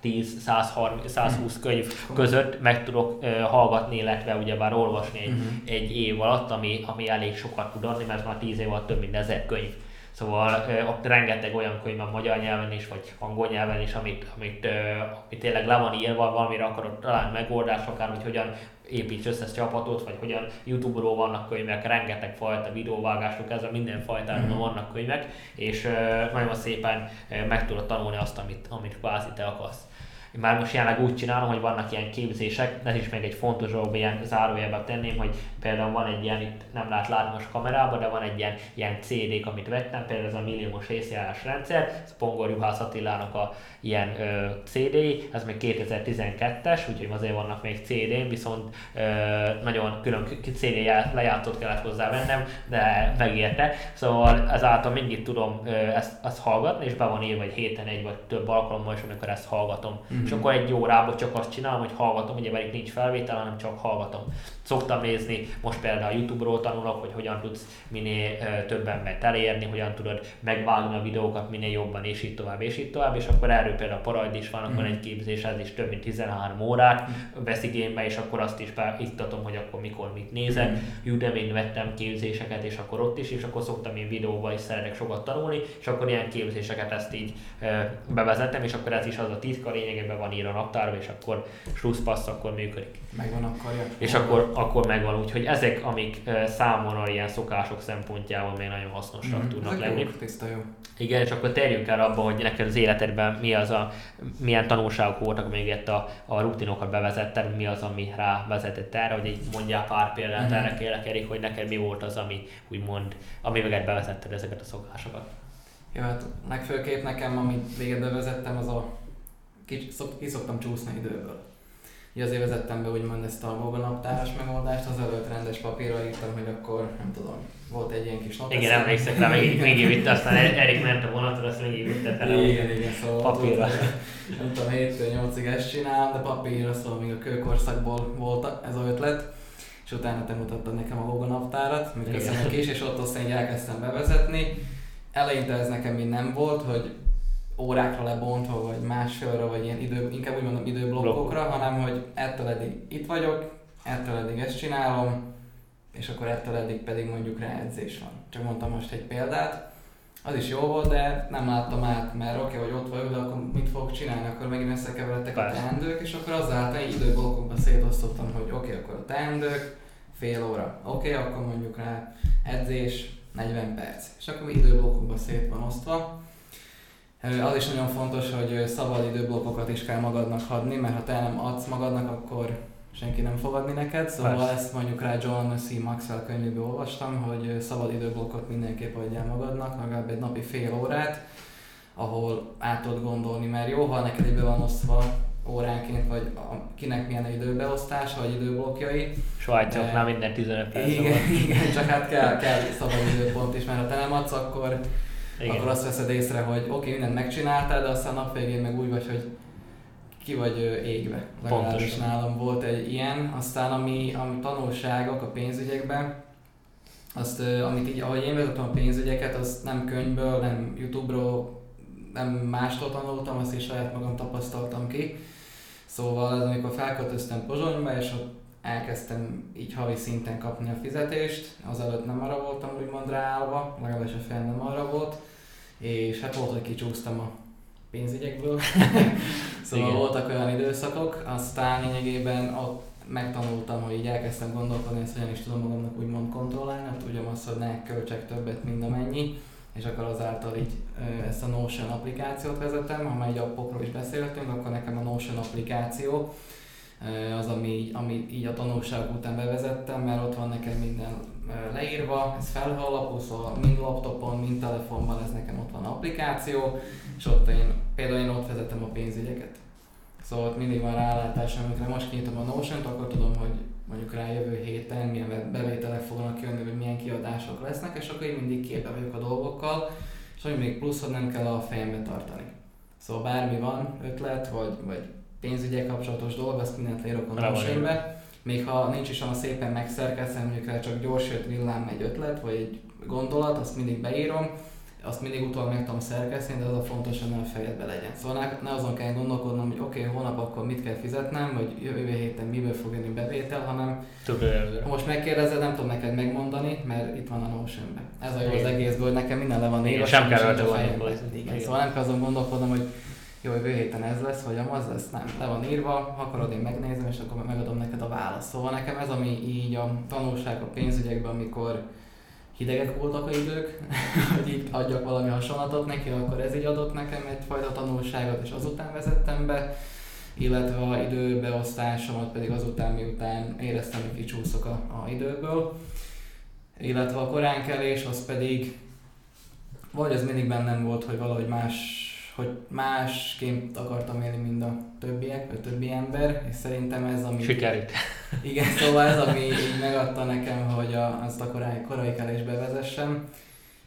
110-120 könyv között meg tudok hallgatni, illetve ugyebár olvasni egy év alatt, ami elég sokat tud adni, mert már 10 év alatt több mint 1000 könyv. Szóval ott rengeteg olyan könyv van magyar nyelven is, vagy angol nyelven is, amit tényleg le van írva, valamire akarod találni megoldást, akár hogy hogyan építs össze ezt csapatot, vagy hogyan YouTube-ról vannak könyvek, rengeteg fajta videóvágások, ezzel mindenfajtáról vannak könyvek, és nagyon szépen meg tudod tanulni azt, amit kvázi te akarsz. Én már most jelenleg úgy csinálom, hogy vannak ilyen képzések, ez is még egy fontos dolog, ilyen zárójelbe tenném, hogy például van egy ilyen, itt nem látni most kamerában, de van egy ilyen CD-k, amit vettem, például ez a Milliomos észjárás rendszer, ez Pongor Juhász Attilának a ilyen CD-i, ez még 2012-es, úgyhogy azért vannak még CD-n, viszont nagyon külön CD lejátszott kellett hozzá vennem, de megérte, szóval ezáltal mindig tudom ezt hallgatni, és be van írva egy héten egy vagy több alkalommal is, amikor ezt hallgatom. És akkor 1 órában csak azt csinálom, hogy hallgatom, ugye pedig nincs felvétel, hanem csak hallgatom. Szoktam nézni, most például a YouTube-ról tanulok, hogy hogyan tudsz minél több embert elérni, hogyan tudod megvágni a videókat minél jobban, és így tovább, és így tovább, és akkor erről például a Parajd is van, akkor egy képzés, ez is több mint 13 órát vesz igénybe, és akkor azt is iktatom, hogy akkor mikor mit nézek. Udemy-n vettem képzéseket, és akkor ott is, és akkor szoktam én videóval is szeretek sokat tanulni, és akkor ilyen képzéseket ezt így bevezetem, és akkor ez is az a titka, lényegében van írva a naptárba, és akkor slusszpassz, akkor működik. Megvan a karja. És akkor megvan, úgyhogy ezek, amik számomra ilyen szokások szempontjával még nagyon hasznosak tudnak ezek lenni. Tiszta jó. Igen, és akkor terjünk el abba, hogy neked az életedben milyen tanulságok voltak, még itt a rutinokat bevezetted, mi az, ami rá vezetett erre, hogy mondjál pár példát erre, kérlek Erik, hogy neked mi volt az, ami úgymond, amivel bevezetted ezeket a szokásokat. Jó, hát legfőképp nekem, amit végig bevezettem, az a ki szoktam csúszni időből. Ugye azért vezettem be úgymond ezt a Google naptáros megoldást, az előtt rendes papírra írtam, hogy akkor nem tudom, volt egy ilyen kis nap. Igen, emlékszek rá, még vitte, aztán Erik ment a vonatot, azt még vitte fel igen, szóval papírra. Nem tudom, 7-8-ig ezt csinálom, de papírra, szóval még a kőkorszakból volt ez az ötlet. és utána te mutattad nekem a Logo naptárat, amit köszönök is, és ott aztán elkezdtem bevezetni. Eleinte ez nekem még nem volt, hogy órákra lebontva, vagy másfélre, vagy ilyen idő, inkább úgy mondom időblokkokra, hanem hogy ettől eddig itt vagyok, ettől eddig ezt csinálom, és akkor ettől eddig pedig mondjuk rá edzés van. Csak mondtam most egy példát, az is jó volt, de nem láttam át, mert oké, hogy ott vagyok, de akkor mit fogok csinálni, akkor megint összekeveredtek a teendők, és akkor azáltal egy időblokkokba szétosztottam, hogy oké, akkor a teendők, fél óra, oké, akkor mondjuk rá edzés, 40 perc, és akkor időblokkokba szét van osztva. Az is nagyon fontos, hogy szabad időblokkokat is kell magadnak adni, mert ha te nem adsz magadnak, akkor senki nem fog adni neked, szóval ezt mondjuk rá John C. Maxwell könyvéből olvastam, hogy szabad időblokkot mindenképp adjál magadnak, legalább egy napi fél órát, ahol át tudod gondolni, mert jó, ha neked egybe van osztva óránként, vagy kinek milyen időbeosztása, vagy időblokkjai. Svájcoknál minden 15 perc. Igen, csak hát kell szabad időpont is, mert ha te nem adsz, akkor azt veszed észre, hogy oké, mindent megcsináltál, de aztán a nap végén meg úgy vagy, hogy ki vagy égve. Legalábbis nálam volt egy ilyen. Aztán ami tanulságok a pénzügyekben, azt, amit így, ahogy én vezettem a pénzügyeket, azt nem könyvből, nem YouTube-ról, nem mástól tanultam, azt is saját magam tapasztaltam ki. Szóval az, amikor felköltöztem Pozsonyba, és ott elkezdtem így havi szinten kapni a fizetést, azelőtt nem arra voltam úgymond ráállva, legalábbis a fél nem arra volt, és hát volt, hogy kicsúsztam a pénzügyekből, szóval igen, voltak olyan időszakok, aztán lényegében ott megtanultam, hogy így elkezdtem gondolkodni, ezt hogyan is tudom magamnak úgymond kontrollálni, hát tudjam azt, hogy ne költsek többet, mint amennyi, és akkor azáltal így ezt a Notion applikációt vezetem, ha már egy appokról is beszéltünk, akkor nekem a Notion applikáció az, ami így a tanulság után bevezettem, mert ott van nekem minden leírva, ez felhő alapú, szóval mind laptopon, mind telefonban, ez nekem ott van applikáció, és ott például én ott vezetem a pénzügyeket. Szóval ott mindig van rálátásom, amikor most kinyitom a Notion-t, akkor tudom, hogy mondjuk rá jövő héten milyen bevételek fognak jönni, vagy milyen kiadások lesznek, és akkor én mindig képben vagyok a dolgokkal, és hogy még plusz, hogy nem kell a fejembe tartani. Szóval bármi van, ötlet, vagy pénzügyek kapcsolatos dolog, azt mindent leírok a Notionbe. Még ha nincs is olyan szépen megszerkesztem, mondjuk csak gyors jött villám egy ötlet, vagy egy gondolat, azt mindig beírom, azt mindig utólag meg tudom szerkeszteni, de az a fontos, hogy ne a fejedbe legyen. Szóval ne azon kell gondolkodnom, hogy oké, holnap akkor mit kell fizetnem, vagy jövő héten miből fog jönni bevétel, hanem most megkérdezed, nem tudom neked megmondani, mert itt van a Notionben. Ez a jó az egészből, hogy nekem minden le van írva, sem kell rajta valami. Szóval nem kell azon gondolkodnom, hogy jó, jövő héten ez lesz, vagy az lesz, nem, le van írva, akarod, én megnézem, és akkor megadom neked a választ. Szóval nekem ez, ami így a tanulság a pénzügyekben, amikor hidegek voltak az idők, hogy így adjak valami hasonlatot neki, akkor ez így adott nekem egyfajta tanulságot, és azután vezettem be, illetve a időbeosztásomat pedig azután, miután éreztem, hogy kicsúszok a időből, illetve a koránkelés, az pedig, vagy az mindig bennem volt, hogy valahogy másként akartam élni, mint a többiek, vagy többi ember, és szerintem ez, ami... Sikerült. Igen, szóval ez, ami így megadta nekem, hogy azt a korai kelést bevezessem,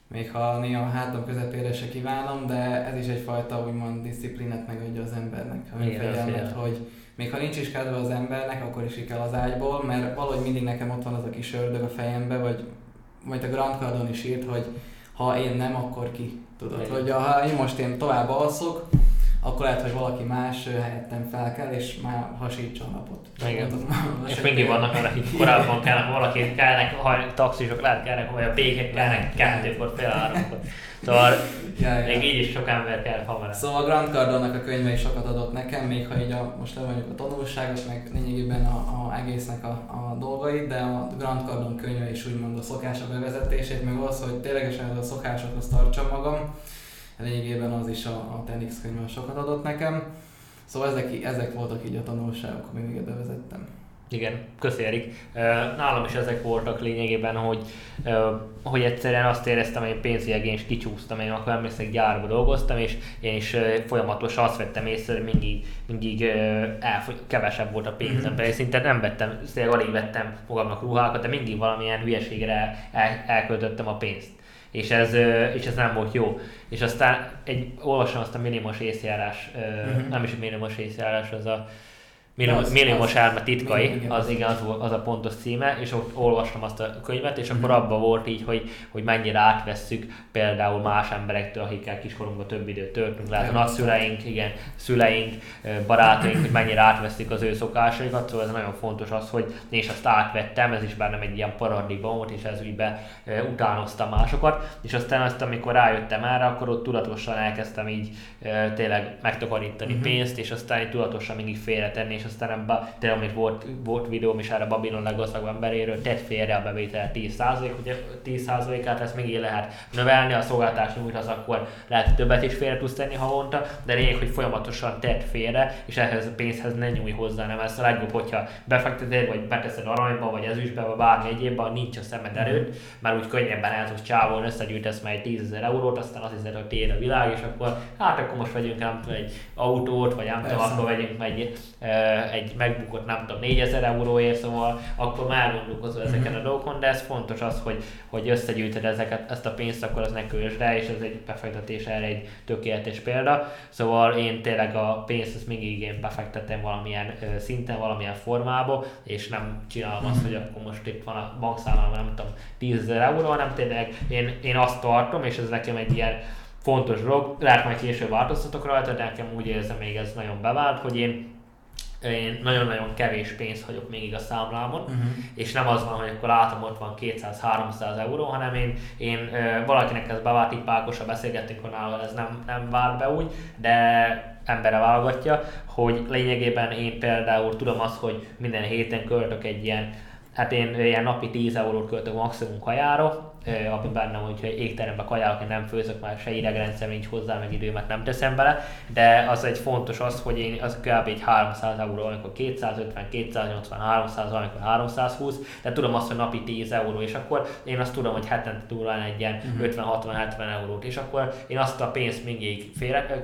még ha néha a hátam közepére se kívánom, de ez is egyfajta úgymond disziplinát megadja az embernek, a fegyelmet, hogy még ha nincs is kedve az embernek, akkor is ki kell az ágyból, mert valahogy mindig nekem ott van az a kis ördög a fejembe, vagy majd a Grant Cardone is írt, hogy ha én nem, akkor ki. Tudod, igen, hogy ha én most tovább alszok, akkor lehet, hogy valaki más helyettem fel kell, és már hasítsa a napot. Igen. És mindig vannak, akik korábban kellnek, valaki kellnek, ha taxisok lehet kellnek, vagy a pékek kellnek, kettőkor, fél áramkor. Szóval még így is sok ember kell hamarabb. Szóval a Grant Cardone-nak a könyve is sokat adott nekem, még ha így most levonjuk a tanulságot, meg lényegében a egésznek a dolgait, de a Grant Cardone könyve is úgymond a szokások bevezetését, meg az, hogy ténylegesen a szokásokhoz tartsam magam. Lényegében az is a Tenix könyvben sokat adott nekem. Szóval ezek voltak így a tanulságok, amiket bevezettem. Igen, köszi Erik. Nálam is ezek voltak lényegében, hogy egyszerűen azt éreztem, hogy pénzügyek én is kicsúsztam, én akkor emlékszem, gyárba dolgoztam, és én is folyamatosan azt vettem észre, hogy mindig kevesebb volt a pénzem, pedig szinte nem vettem, szinte alig vettem magamnak ruhákat, de mindig valamilyen hülyeségre elköltöttem a pénzt. És ez nem volt jó. És aztán olvastam azt a Milliomos észjárás, nem is a Milliomos észjárás, az a Milliomos elme titkai, az a pontos címe, és ott olvastam azt a könyvet, és akkor abban volt így, hogy mennyire átvesszük például más emberektől, akikkel kiskorunkban több időt töltünk, lehet a nagyszüleink, igen, szüleink, barátaink, hogy mennyire átveszik az ő szokásaikat, szóval ez nagyon fontos az, hogy én is azt átvettem, ez is bennem egy ilyen paradigma volt, és ez úgy utánoztam másokat, és aztán azt, amikor rájöttem erre, akkor ott tudatosan elkezdtem így tényleg megtakarítani pénzt, és aztán így tudatosan mindig félretenni, és aztán ebben, tényleg amit volt videóm is erre a Babilon a leggazdagabb emberéről, tett félre a bevétel 10%-át, ezt még így lehet növelni, a szolgáltás nyújtasz, akkor lehet, hogy többet is félre tudsz tenni havonta, de lényeg, hogy folyamatosan tedd félre, és ehhez a pénzhez ne nyújj hozzá, nem ez a legjobb, hogyha befekteted, vagy beteszed aranyba, vagy ezüstbe, vagy bármi egyébben, nincs a szemed előtt, mert úgy könnyebben el tudsz csávon, összegyűjtesz már egy 10 000 eurót, aztán azt hiszed, hogy tér a világ, és akkor hát akkor most vegyünk nem tudom egy autót, vagy nem tudom, akkor vegyünk egy megbukott nem tudom 4000 euróért, szóval akkor már gondolkozol ezeken a dolgokon, de ez fontos az, hogy összegyűjtöd ezeket, ezt a pénzt, akkor az ne költsd rá, és ez egy befektetés, erre egy tökéletes példa. Szóval én tényleg a pénzt ezt mindig én befektetem valamilyen szinten, valamilyen formába, és nem csinálom azt, hogy akkor most itt van a bankszámlámban nem tudom 10 000 euró, hanem tényleg én azt tartom, és ez nekem egy ilyen fontos dolog, lehet majd később változtatok rajta, de nekem úgy érzem, még ez nagyon bevált, hogy én nagyon-nagyon kevés pénzt hagyok még a számlámon, és nem az van, hogy akkor látom, ott van 200-300 euró, hanem én valakinek ez bevált, így Pákossal beszélgettünk, ez nem vált be úgy, de emberre válogatja, hogy lényegében én például tudom azt, hogy minden héten költök egy ilyen, hát én ilyen napi 10 eurót költök maximum kajára, ami bennem, hogyha étterembe kajálok, én nem főzök, már se idegrendszer nincs hozzá, meg időmet nem teszem bele, de az egy fontos az, hogy én az kb. Egy 300 euró, amikor 250, 280, 300, amikor 320, de tudom azt, hogy napi 10 euró, és akkor én azt tudom, hogy hetente túlán egy ilyen 50-60-70 eurót, és akkor én azt a pénzt mindig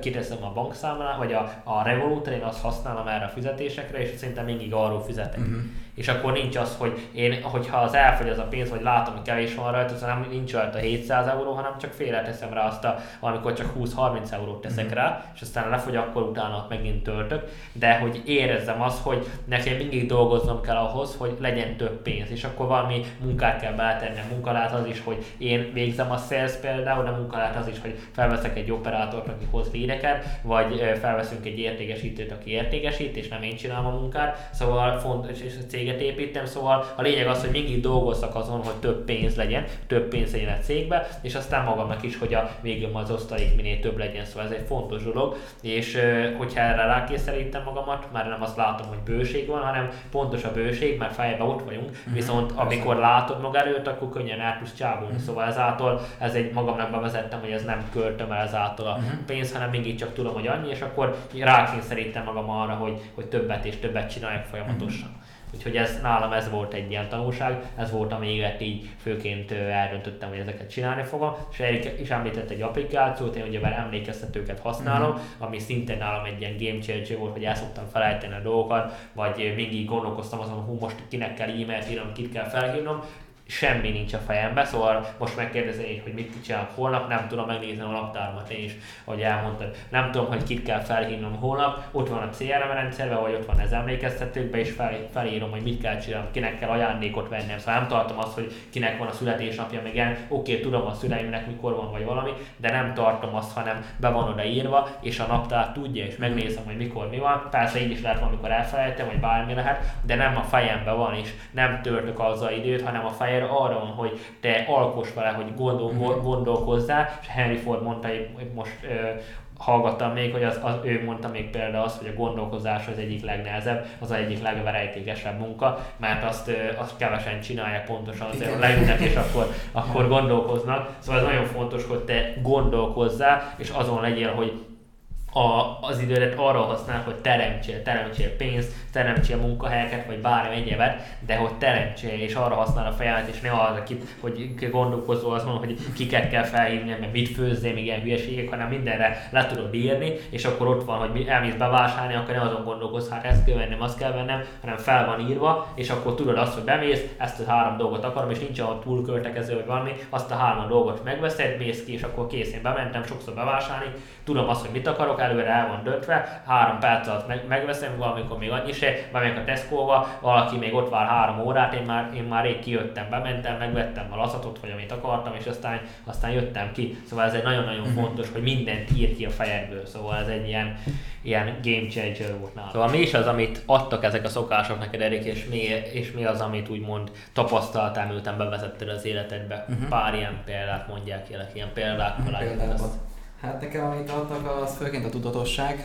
kiteszem a bankszámlán, vagy a Revolutra, én azt használom erre a fizetésekre, és szerintem mindig arról fizetek. És akkor nincs az, hogy én, hogyha az elfogy az a pénz, vagy látom, hogy kevés van rajta, nem nincs rajta 700 euró, hanem csak félreteszem rá azt, amikor csak 20-30 eurót teszek rá, és aztán lefogy, akkor utána megint töltök, de hogy érezzem azt, hogy nekem mindig dolgoznom kell ahhoz, hogy legyen több pénz, és akkor valami munkát kell beletenni. A munka lehet az is, hogy én végzem a sales például, de a munka lehet az is, hogy felveszek egy operátort, aki hoz lédeket, vagy felveszünk egy értékesítőt, aki értékesít, és nem én csinálom a munkát, szóval fontos, és a céget építem, szóval a lényeg az, hogy mindig dolgozzak azon, hogy több pénz legyen a cégbe, és aztán magamnak is, hogy a végül az osztalék minél több legyen, szóval ez egy fontos dolog, és hogyha erre rákészelítem magamat, már nem azt látom, hogy bőség van, hanem pontos a bőség, mert fejben ott vagyunk, viszont amikor látod maga előtt, akkor könnyen el tudsz csábulni, szóval ezáltal ez egy magamnak bevezettem, hogy ez nem költöm el ezáltal a pénz, hanem mindig csak tudom, hogy annyi, és akkor rákészelítem magam arra, hogy többet és többet csináljak folyamatosan. Úgyhogy ez, nálam ez volt egy ilyen tanulság, ez volt, amiért így főként eldöntöttem, hogy ezeket csinálni fogom. És Erik is említett egy applikációt, én ugye már emlékeztetőket használom, ami szintén nálam egy ilyen game changer volt, hogy el szoktam felejteni a dolgokat, vagy mindig gondolkoztam azon, hogy most kinek kell e-mailt írnom, kit kell felhívnom. Semmi nincs a fejembe, szóval most megkérdezem, hogy mit csinálok holnap, nem tudom megnézni a naptáromat, én is, ahogy elmondtad. Nem tudom, hogy kit kell felhívnom holnap, ott van a CRM rendszerben, vagy ott van az emlékeztetőkben, és felírom, hogy mit kell csinálnom, kinek kell ajándékot vennem. Szóval nem tartom azt, hogy kinek van a születésnapja, meg igen, oké, tudom a szüleimnek mikor van, vagy valami, de nem tartom azt, hanem be van oda írva, és a naptár tudja, és megnézem, hogy mikor mi van. Persze így is lehet van, amikor elfelejtem, vagy bármi lehet, de nem a fejemben van, és nem törtök azzal időt, hanem a fejem arra van, hogy te alkoss vele, hogy gondolkozzál, és Henry Ford mondta, hogy most hallgattam még, hogy ő mondta még például azt, hogy a gondolkozás az egyik legnehezebb, az egyik legverejtékesebb munka, mert azt kevesen csinálják pontosan, azért leülnek és akkor gondolkoznak. Szóval ez nagyon fontos, hogy te gondolkozzál, és azon legyél, hogy az idődet arra használ, hogy teremtsél pénzt, teremtsél munkahelyeket, vagy bármi egyebet, de hogy teremtsél, és arra használ a fejemet, és ne arra, hogy gondolkozó azt mondom, hogy kiket kell felhívni, meg mit főzzél, még ilyen hülyeségek, hanem mindenre le tudod írni, és akkor ott van, hogy elmész bevásárolni, akkor ne azon gondolkozz, hát ezt kell vennem, azt kell vennem, hanem fel van írva, és akkor tudod azt, hogy bemész, ezt a 3 dolgot akarom, és nincs olyan túlköltekező, vagy valami, azt a 3 dolgot megveszed, mész ki, és akkor kész, én bementem sokszor bevásárolni, tudom azt, hogy mit akarok, előre el van döntve, 3 perc alatt megveszem, valamikor még annyi se, bemegyek a Tesco-ba, valaki még ott vár 3 órát, én már rég kijöttem, bementem, megvettem a lacatot, vagy amit akartam, és aztán jöttem ki. Szóval ez egy nagyon-nagyon fontos, hogy mindent ír ki a fejedből, szóval ez egy ilyen game changer volt nálam. Szóval mi is az, amit adtak ezek a szokások neked, Erik, és mi az, amit úgymond tapasztaltál, miután bevezetted az életedbe? Pár ilyen példát mondják, ilyen példákkal állítanak. Hát nekem, amit adtak, az főként a tudatosság.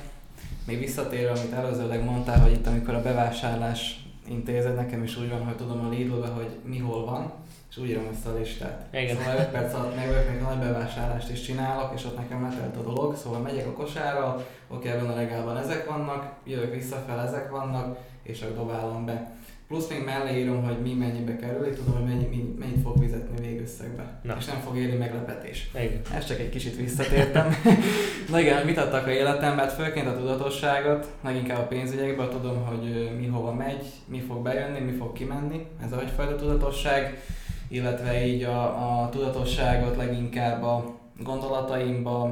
Még visszatérve, amit előzőleg mondtál, hogy itt, amikor a bevásárlás intézed, nekem is úgy van, hogy tudom a Lidlbe, hogy mi hol van, és úgy írom össze a listát. Igen. Szóval 5 perc alatt megvök, még nagy bevásárlást is csinálok, és ott nekem letelt a dolog, szóval megyek a kosárral, oké, ebben a regálban ezek vannak, jövök visszafel, ezek vannak, és akkor dobálom be. Plusz még mellé írom, hogy mi mennyibe kerül, és tudom, hogy mennyit fog fizetni végösszegbe. És nem fog érni meglepetés. Igen. Ezt csak egy kicsit visszatértem. Na igen, mit adtak a életemben? Hát főként a tudatosságot, leginkább a pénzügyekben, tudom, hogy mi hova megy, mi fog bejönni, mi fog kimenni. Ez a egyfajta tudatosság, illetve így a tudatosságot leginkább a gondolataimba,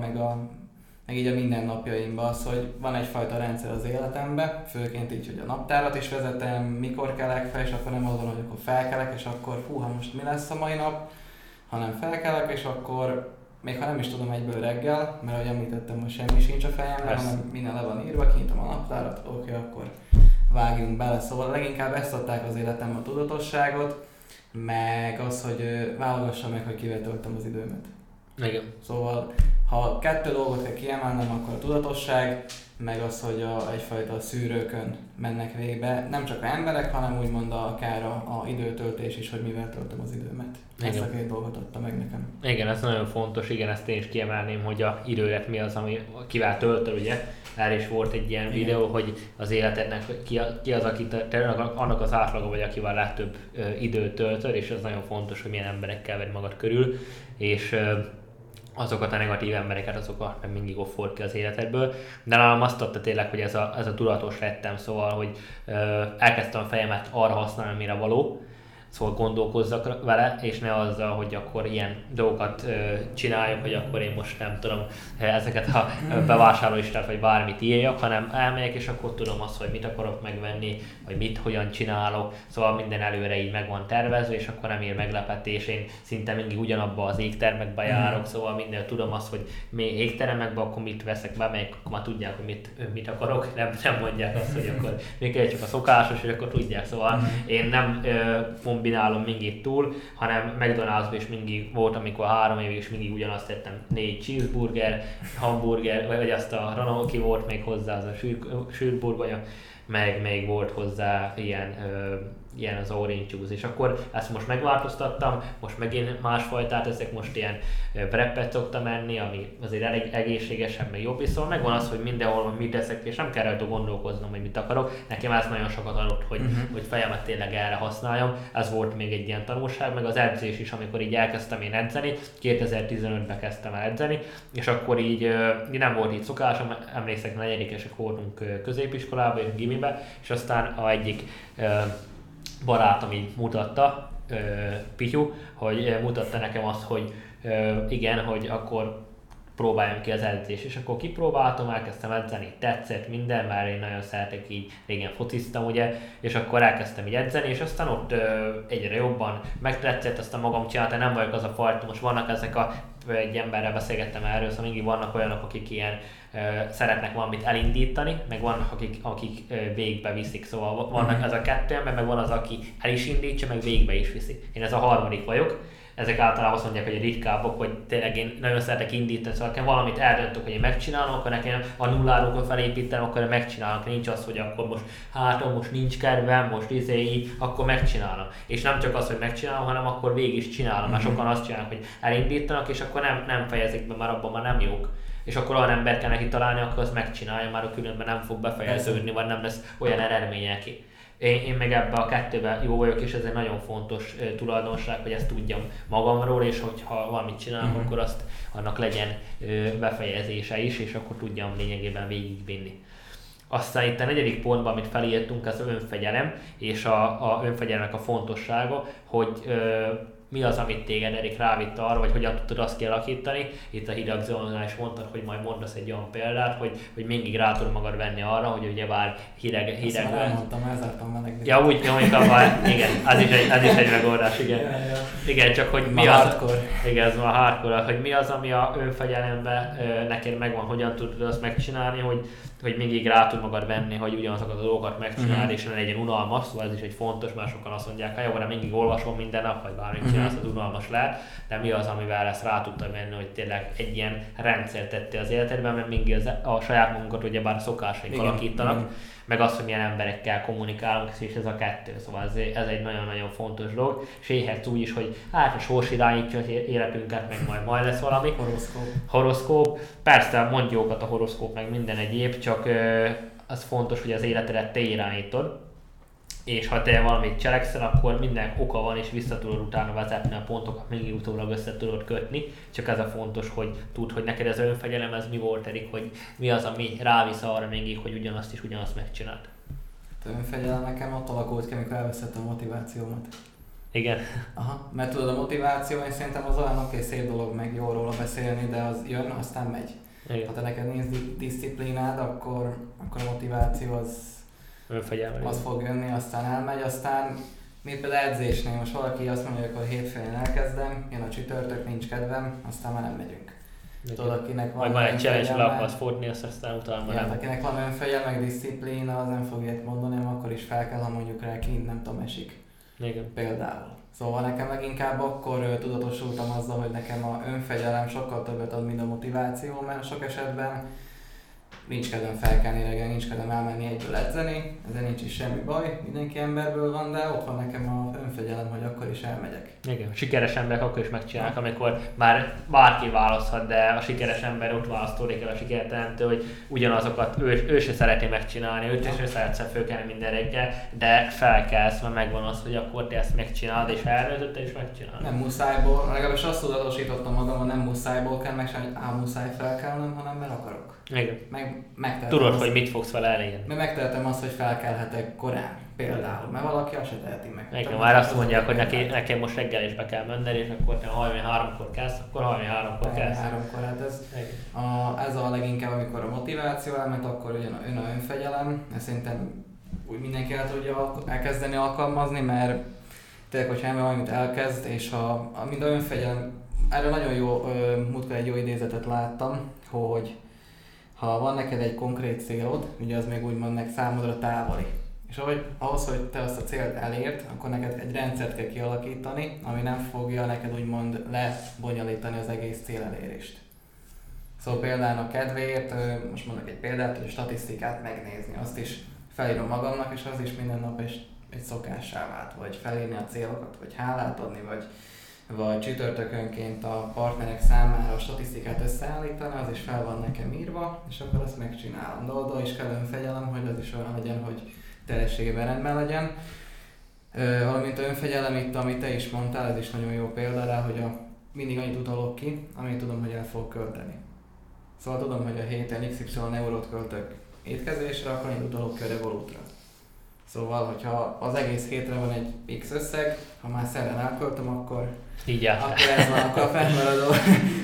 meg így a mindennapjaimban az, hogy van egyfajta rendszer az életemben, főként így, hogy a naptárat is vezetem, mikor kelek fel, és akkor nem azon, hogy akkor felkelek, és akkor húha, most mi lesz a mai nap, hanem felkelek, és akkor még ha nem is tudom egyből reggel, mert ahogy említettem, most semmi sincs a fejemben, hanem minden le van írva, kinyitom a naptárat, oké, akkor vágjunk bele. Szóval leginkább ezt adták az életemben, a tudatosságot, meg az, hogy válogassam meg, hogy kivel töltöm az időmet. Igen. Szóval ha 2 dolgot kell kiemelnem, akkor a tudatosság, meg az, hogy egyfajta szűrőkön mennek végbe, nem csak a emberek, hanem úgymond akár a időtöltés is, hogy mivel töltöm az időmet. Igen. Ezt a 2 dolgot adta meg nekem. Igen, ez nagyon fontos, igen, ezt én is kiemelném, hogy a időlet mi az, ami kivel töltöd, ugye? Már is volt egy ilyen videó, hogy az életednek ki az, aki te annak az átlaga vagy, akivel legtöbb időt töltöd, és az nagyon fontos, hogy milyen emberekkel vedd magad körül, és azokat a negatív embereket, azokat nem mindig offold ki az életedből. De nálam azt adta tényleg, hogy ez a tudatos lettem, szóval, hogy elkezdtem a fejemet arra használni, mire való, szóval gondolkozzak vele, és ne azzal, hogy akkor ilyen dolgokat csináljuk, hogy akkor én most nem tudom ezeket a bevásárlóistát, vagy bármit írjak, hanem elmegyek, és akkor tudom azt, hogy mit akarok megvenni, vagy mit, hogyan csinálok, szóval minden előre így meg van tervezve, és akkor nem ér meglepetés, én szinte mindig ugyanabba az éttermekbe járok, szóval minden tudom azt, hogy mi éttermekbe, akkor mit veszek be, melyik, akkor már tudják, hogy mit akarok, nem mondják azt, hogy akkor még csak a szokásos, és akkor tudják, szóval én nem kombinálom mindig túl, hanem McDonald's-ban is mindig volt, amikor 3 évig is mindig ugyanazt tettem, 4 cheeseburger, hamburger, vagy azt a ranolki volt még hozzá, az a sűrburgonya, meg még volt hozzá ilyen az orange juice, és akkor ezt most megváltoztattam, most megint másfajtát ezek, most ilyen wrappet szoktam enni, ami azért elég egészségesen, meg jobb, és szóval megvan az, hogy mindenhol mit teszek, és nem kell rajta gondolkoznom, hogy mit akarok. Nekem ez nagyon sokat adott, hogy fejemet tényleg erre használjam. Ez volt még egy ilyen tanulság, meg az edzés is, amikor így elkezdtem én edzeni, 2015-ben kezdtem el edzeni, és akkor így nem volt így szokásom, emlékszek, 4-esek voltunk középiskolában, és gimiben, és aztán a egyik barátom így mutatta, Pityu, hogy mutatta nekem azt, hogy igen, hogy akkor próbáljam ki az edzést, és akkor kipróbáltam, elkezdtem edzeni, tetszett minden, mert én nagyon szeretek, így régen fociztam, ugye, és akkor elkezdtem így edzeni, és aztán ott egyre jobban megtetszett, aztán magam csináltam, nem vagyok az a fajta, most vannak ezek egy emberrel beszélgettem erről, szóval mindig vannak olyanok, akik ilyen szeretnek valamit elindítani, meg vannak, akik végbe viszik, szóval vannak ez a 2 ember, meg van az, aki el is indítsa, meg végbe is viszi. Én ez a 3. vagyok. Ezek általában azt mondják, hogy ritkábbak, hogy tényleg én nagyon szeretek indítani, szóval nekem valamit eldöntök, hogy én megcsinálom, akkor nekem a nulláról felépítem, akkor megcsinálok. Nincs az, hogy akkor most most nincs kedvem, most akkor megcsinálom. És nem csak az, hogy megcsinálom, hanem akkor végig is csinálom. Már sokan azt csinálnak, hogy elindítanak, és akkor nem fejezik be, már abban már nem jók. És akkor olyan ember kell neki találni, akkor azt megcsinálja, már a különben nem fog befejeződni, vagy nem lesz olyan eredmény neki. Én meg ebbe a 2-be jó vagyok, és ez egy nagyon fontos tulajdonság, hogy ezt tudjam magamról, és hogyha valamit csinálok, akkor annak legyen befejezése is, és akkor tudjam lényegében végigvinni. Aztán itt a 4. pontban, amit felírtunk, az önfegyelem, és a önfegyelemnek a fontossága, hogy mi az, amit téged Erik rávitt arra, vagy hogyan tudtad azt kialakítani. Itt a hideg zónán is mondtad, hogy majd mondasz egy olyan példát, hogy mindig rá tud magad venni arra, hogy ugye bár hideg... Azt már elmondtam, elzártam már nekik. Ja, úgy nyomjuk a bár, igen, az is egy megoldás, igen. Ja. Igen, csak hogy mi az... Hardcore. Igen, ez már hardcore, hogy mi az, ami a önfegyelemben neked megvan, hogyan tudod azt megcsinálni, hogy mindig rá tud magad venni, hogy ugyanazokat a dolgokat megcsinálni, és ne legyen unalmas, szóval ez is egy fontos, már sokan azt mondják, ha jó, de mindig olvasom minden nap, vagy bármit csinálsz, az unalmas lehet, de mi az, amivel ezt rá tudtam venni, hogy tényleg egy ilyen rendszer tettél az életedben, mert mindig a saját magunkat ugyebár szokásaik alakítanak, meg azt, hogy milyen emberekkel kommunikálunk, és ez a kettő, szóval ez egy nagyon-nagyon fontos dolog, és éhetsz úgy is, hogy hát a sors irányítja az életünket, meg majd lesz valami. Horoszkóp. Persze mondjókat a horoszkóp, meg minden egyéb, csak az fontos, hogy az életedet te irányítod, és ha te valamit cselekszel, akkor minden oka van, és vissza tudod utána vezetni a pontokat, még utólag össze tudod kötni, csak ez a fontos, hogy tudd, hogy neked az önfegyelem, ez mi volt, Erik, hogy mi az, ami rávisz arra mégig, hogy ugyanazt is ugyanazt megcsinált. Az önfegyelem nekem ott alakult ki, amikor elveszettem a motivációmat. Igen. Aha, mert tudod, a motiváció, én szerintem az olyan oké, szép dolog meg jó róla beszélni, de az jön, aztán megy. Igen. Ha te neked nincs diszciplinád, akkor a motiváció az fog jönni, aztán elmegy, aztán még például edzésnél, most valaki azt mondja, hogy hétfőn elkezdem, jön a csütörtök, nincs kedvem, aztán már nem megyünk. Tudod, akinek van egy challenge-be akarsz fordni, aztán utána már nem. Akinek van önfegyelme, meg diszciplína, az nem fog ilyet mondani, akkor is fel kell, ha mondjuk rá kint, nem tudom, esik. Igen. Például. Szóval nekem leginkább akkor tudatosultam azzal, hogy nekem a önfegyelem sokkal többet ad, mint a motiváció, mert sok esetben nincs kedvem felkelni reggel, nincs kedvem elmenni egyből edzeni, ezzel nincs is semmi baj, mindenki emberből van, de ott van nekem az önfegyelem, hogy akkor is elmegyek. Igen, a sikeres emberek akkor is megcsinálják, amikor már bárki választhat, de a sikeres ember ott választódik el a sikertelentől, hogy ugyanazokat ő se szeretné megcsinálni, őt is szeretsz fölkelni minden reggel, de felkelsz, mert megvan az, hogy akkor te ezt megcsinálod, és elnőzötted, és megcsinálod. Nem muszájból, legalábbis azt tudatosítottam magam, hogy nem muszájból kell, meg sem, hogy muszáj felkelnem, hanem mert akarok. Igen. Tudod, hogy mit fogsz vele elérni. Mert megtehetem azt, hogy felkelhetek korán például, mert valaki azt se teheti meg. Igen, már azt mondják, hogy nekem most reggel is be kell menned, és akkor te 33-kor kezdsz, akkor 33-kor kezdsz. Hát ez a leginkább, amikor a motiváció elment, akkor ugyan a önfegyelem. Ezt szerintem úgy mindenki el tudja elkezdeni alkalmazni, mert tényleg, hogyha ember valamit elkezd, és mind a önfegyelem, erre nagyon jó, múltkor egy jó idézetet láttam, hogy ha van neked egy konkrét célod, ugye az még úgymond meg számodra távoli. És ahhoz, hogy te azt a célt elért, akkor neked egy rendszert kell kialakítani, ami nem fogja neked úgymond lebonyolítani az egész célelérést. Szóval például a kedvéért, most mondok egy példát, hogy a statisztikát megnézni, azt is felírom magamnak, és az is minden nap egy szokássá vált, vagy felírni a célokat, vagy hálát adni, vagy csütörtökönként a partnerek számára a statisztikát összeállítani, az is fel van nekem írva, és akkor azt megcsinálom. De oda is kell önfegyelem, hogy az is olyan legyen, hogy teljességében rendben legyen. Valamint önfegyelem itt, amit te is mondtál, ez is nagyon jó példa rá, hogy mindig annyit utalok ki, amit tudom, hogy el fogok költeni. Szóval tudom, hogy a héten XY eurót költök étkezésre, akkor annyit utalok ki a Revolutra. Szóval, hogyha az egész hétre van egy X összeg, ha már szeren elköltöm, akkor ez van, akkor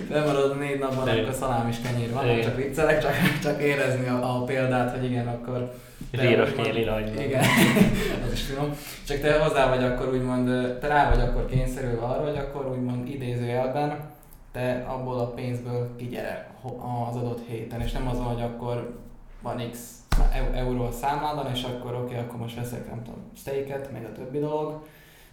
felmaradó 4 napban, akkor szalám is kenyér van, csak viccelek, csak érezni a példát, hogy igen, akkor... Zsíros kélira, hogy... Igen, az is finom. Csak te hozzá vagy akkor úgymond, te rá vagy akkor kényszerülve arra, hogy akkor úgymond idézőjelben te abból a pénzből kigyere az adott héten, és nem azon, hogy akkor van X euró a számládon, és akkor oké, akkor most veszek, nem tudom, steaket, meg a többi dolog,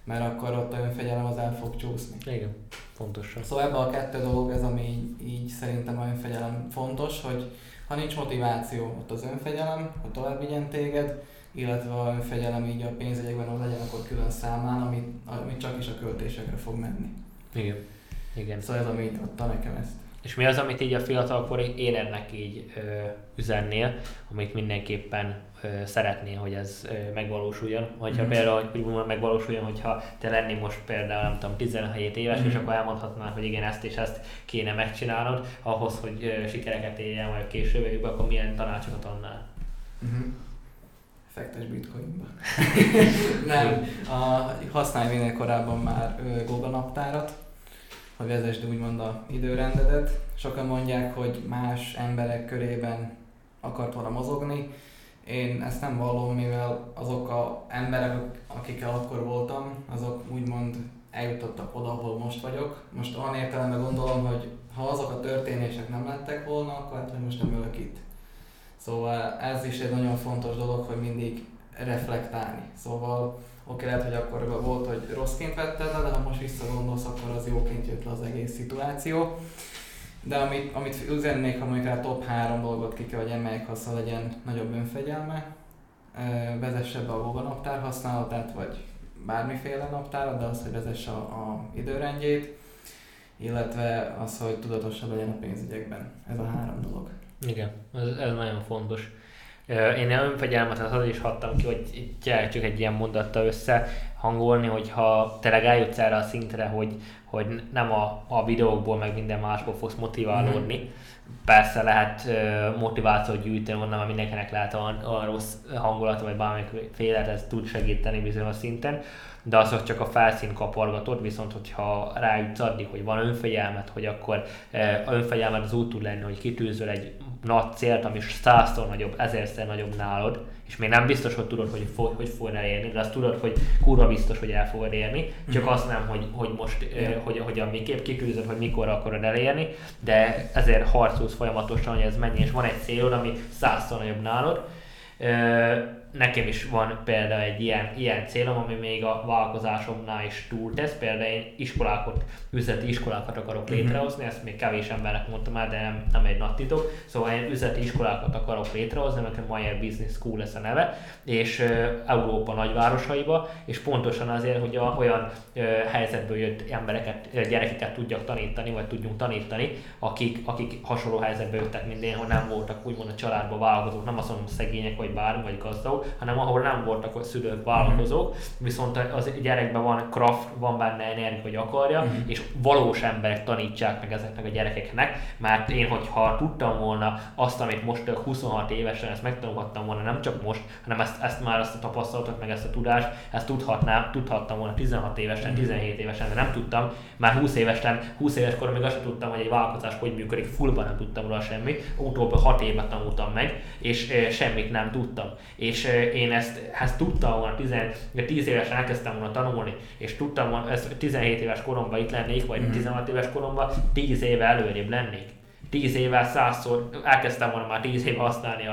mert akkor ott a önfegyelem az el fog csúszni. Igen, fontosan. Szóval ebben a kettő dolog ez, ami így szerintem a önfegyelem fontos, hogy ha nincs motiváció, ott az önfegyelem, hogy tovább vigyen téged, illetve a önfegyelem így a pénzügyekben ott legyen akkor külön számlán, ami csak is a költésekre fog menni. Igen. Szóval ez, ami itt adta nekem ezt. És mi az, amit így a fiatalkori énednek így üzennél, amit mindenképpen szeretnél, hogy ez megvalósuljon? Hogyha például, hogy megvalósuljon, hogyha te lennél most például, nem tudom, 17 éves, és akkor elmondhatnád, hogy igen, ezt és ezt kéne megcsinálnod, ahhoz, hogy sikereket éljél majd később, akkor milyen tanácsokat annál? fektes bitcoinba. Nem, használj minél korábban már Google naptárat, hogy vezesd úgymond a időrendedet. Sokan mondják, hogy más emberek körében akart volna mozogni. Én ezt nem vallom, mivel azok az emberek, akikkel akkor voltam, azok úgymond eljutottak oda, ahol most vagyok. Most olyan értelemben gondolom, hogy ha azok a történések nem lettek volna, akkor hát, hogy most nem ülök itt. Szóval ez is egy nagyon fontos dolog, hogy mindig reflektálni. Szóval oké, lehet, hogy akkor volt, hogy rosszként vetted le, de ha most visszagondolsz, akkor az jóként jött le az egész szituáció. De amit üzennék, ha mondjuk a top 3 dolgot ki kell, hogy emeljek, aztán legyen nagyobb önfegyelme, vezesse be a Google naptár használatát, vagy bármiféle naptárat, de az, hogy vezesse az időrendjét, illetve az, hogy tudatosabb legyen a pénzügyekben. Ez a 3 dolog. Igen, ez nagyon fontos. Én önfegyelmet azért is hattam ki, hogy csak egy ilyen mondattal összehangolni, hogyha tényleg eljutsz erre a szintre, hogy nem a videókból, meg minden másból fogsz motiválódni. Mm-hmm. Persze lehet motivációt gyűjteni, onnan, mert mindenkinek lehet a rossz hangulata, vagy bármiféle, ez tud segíteni bizonyos szinten, de az, hogy csak a felszín kapargatod, viszont hogyha rájutsz addig, hogy van önfegyelmet, hogy akkor a önfegyelmet az úgy tud lenni, hogy kitűzöl egy nagy célt, ami 100-szor nagyobb, 1000-szer nagyobb nálad, és még nem biztos, hogy tudod, hogy fogod elérni, de azt tudod, hogy kurva biztos, hogy el fogod érni, csak azt nem, hogy most, hogyan miképp kitűzöd, hogy mikor akarod elérni, de ezért harcolsz folyamatosan, hogy ez mennyi, és van egy célod, ami 100-szor nagyobb nálad. Nekem is van például egy ilyen célom, ami még a vállalkozásomnál is túltesz, például én üzleti iskolákat akarok létrehozni, ezt még kevés embernek mondtam már, de nem egy nagy titok, szóval én üzleti iskolákat akarok létrehozni, nekem Majer Business School lesz a neve, és Európa nagyvárosaiba, és pontosan azért, hogy olyan helyzetből jött gyerekeket tudjak tanítani, vagy tudjunk tanítani, akik hasonló helyzetből jöttek, mint én, hogy nem voltak úgymond a családban vállalkozók, nem azt mondom szegények, vagy bármi, vagy gazdagok, hanem ahol nem voltak szülők, vállalkozók, viszont az gyerekben van kraft, van benne energia, hogy akarja, és valós emberek tanítsák meg ezeknek a gyerekeknek, mert én, hogyha tudtam volna azt, amit most 26 évesen ezt megtanulhattam volna, nem csak most, hanem ezt már azt a tapasztalatot, meg ezt a tudást, ezt tudhattam volna 16 évesen, 17 évesen, de nem tudtam, már 20 éves koromig még azt sem tudtam, hogy egy vállalkozás hogy működik, fullban nem tudtam róla semmit, utóbb 6 évet tanultam meg, és semmit nem tudtam. És én ezt tudtam volna, 10 évesen elkezdtem volna tanulni, és tudtam volna, 17 éves koromban itt lennék, vagy 16 éves koromban 10 éve előrébb lennék. 10 évvel 100-szor, elkezdtem volna már 10 éve használni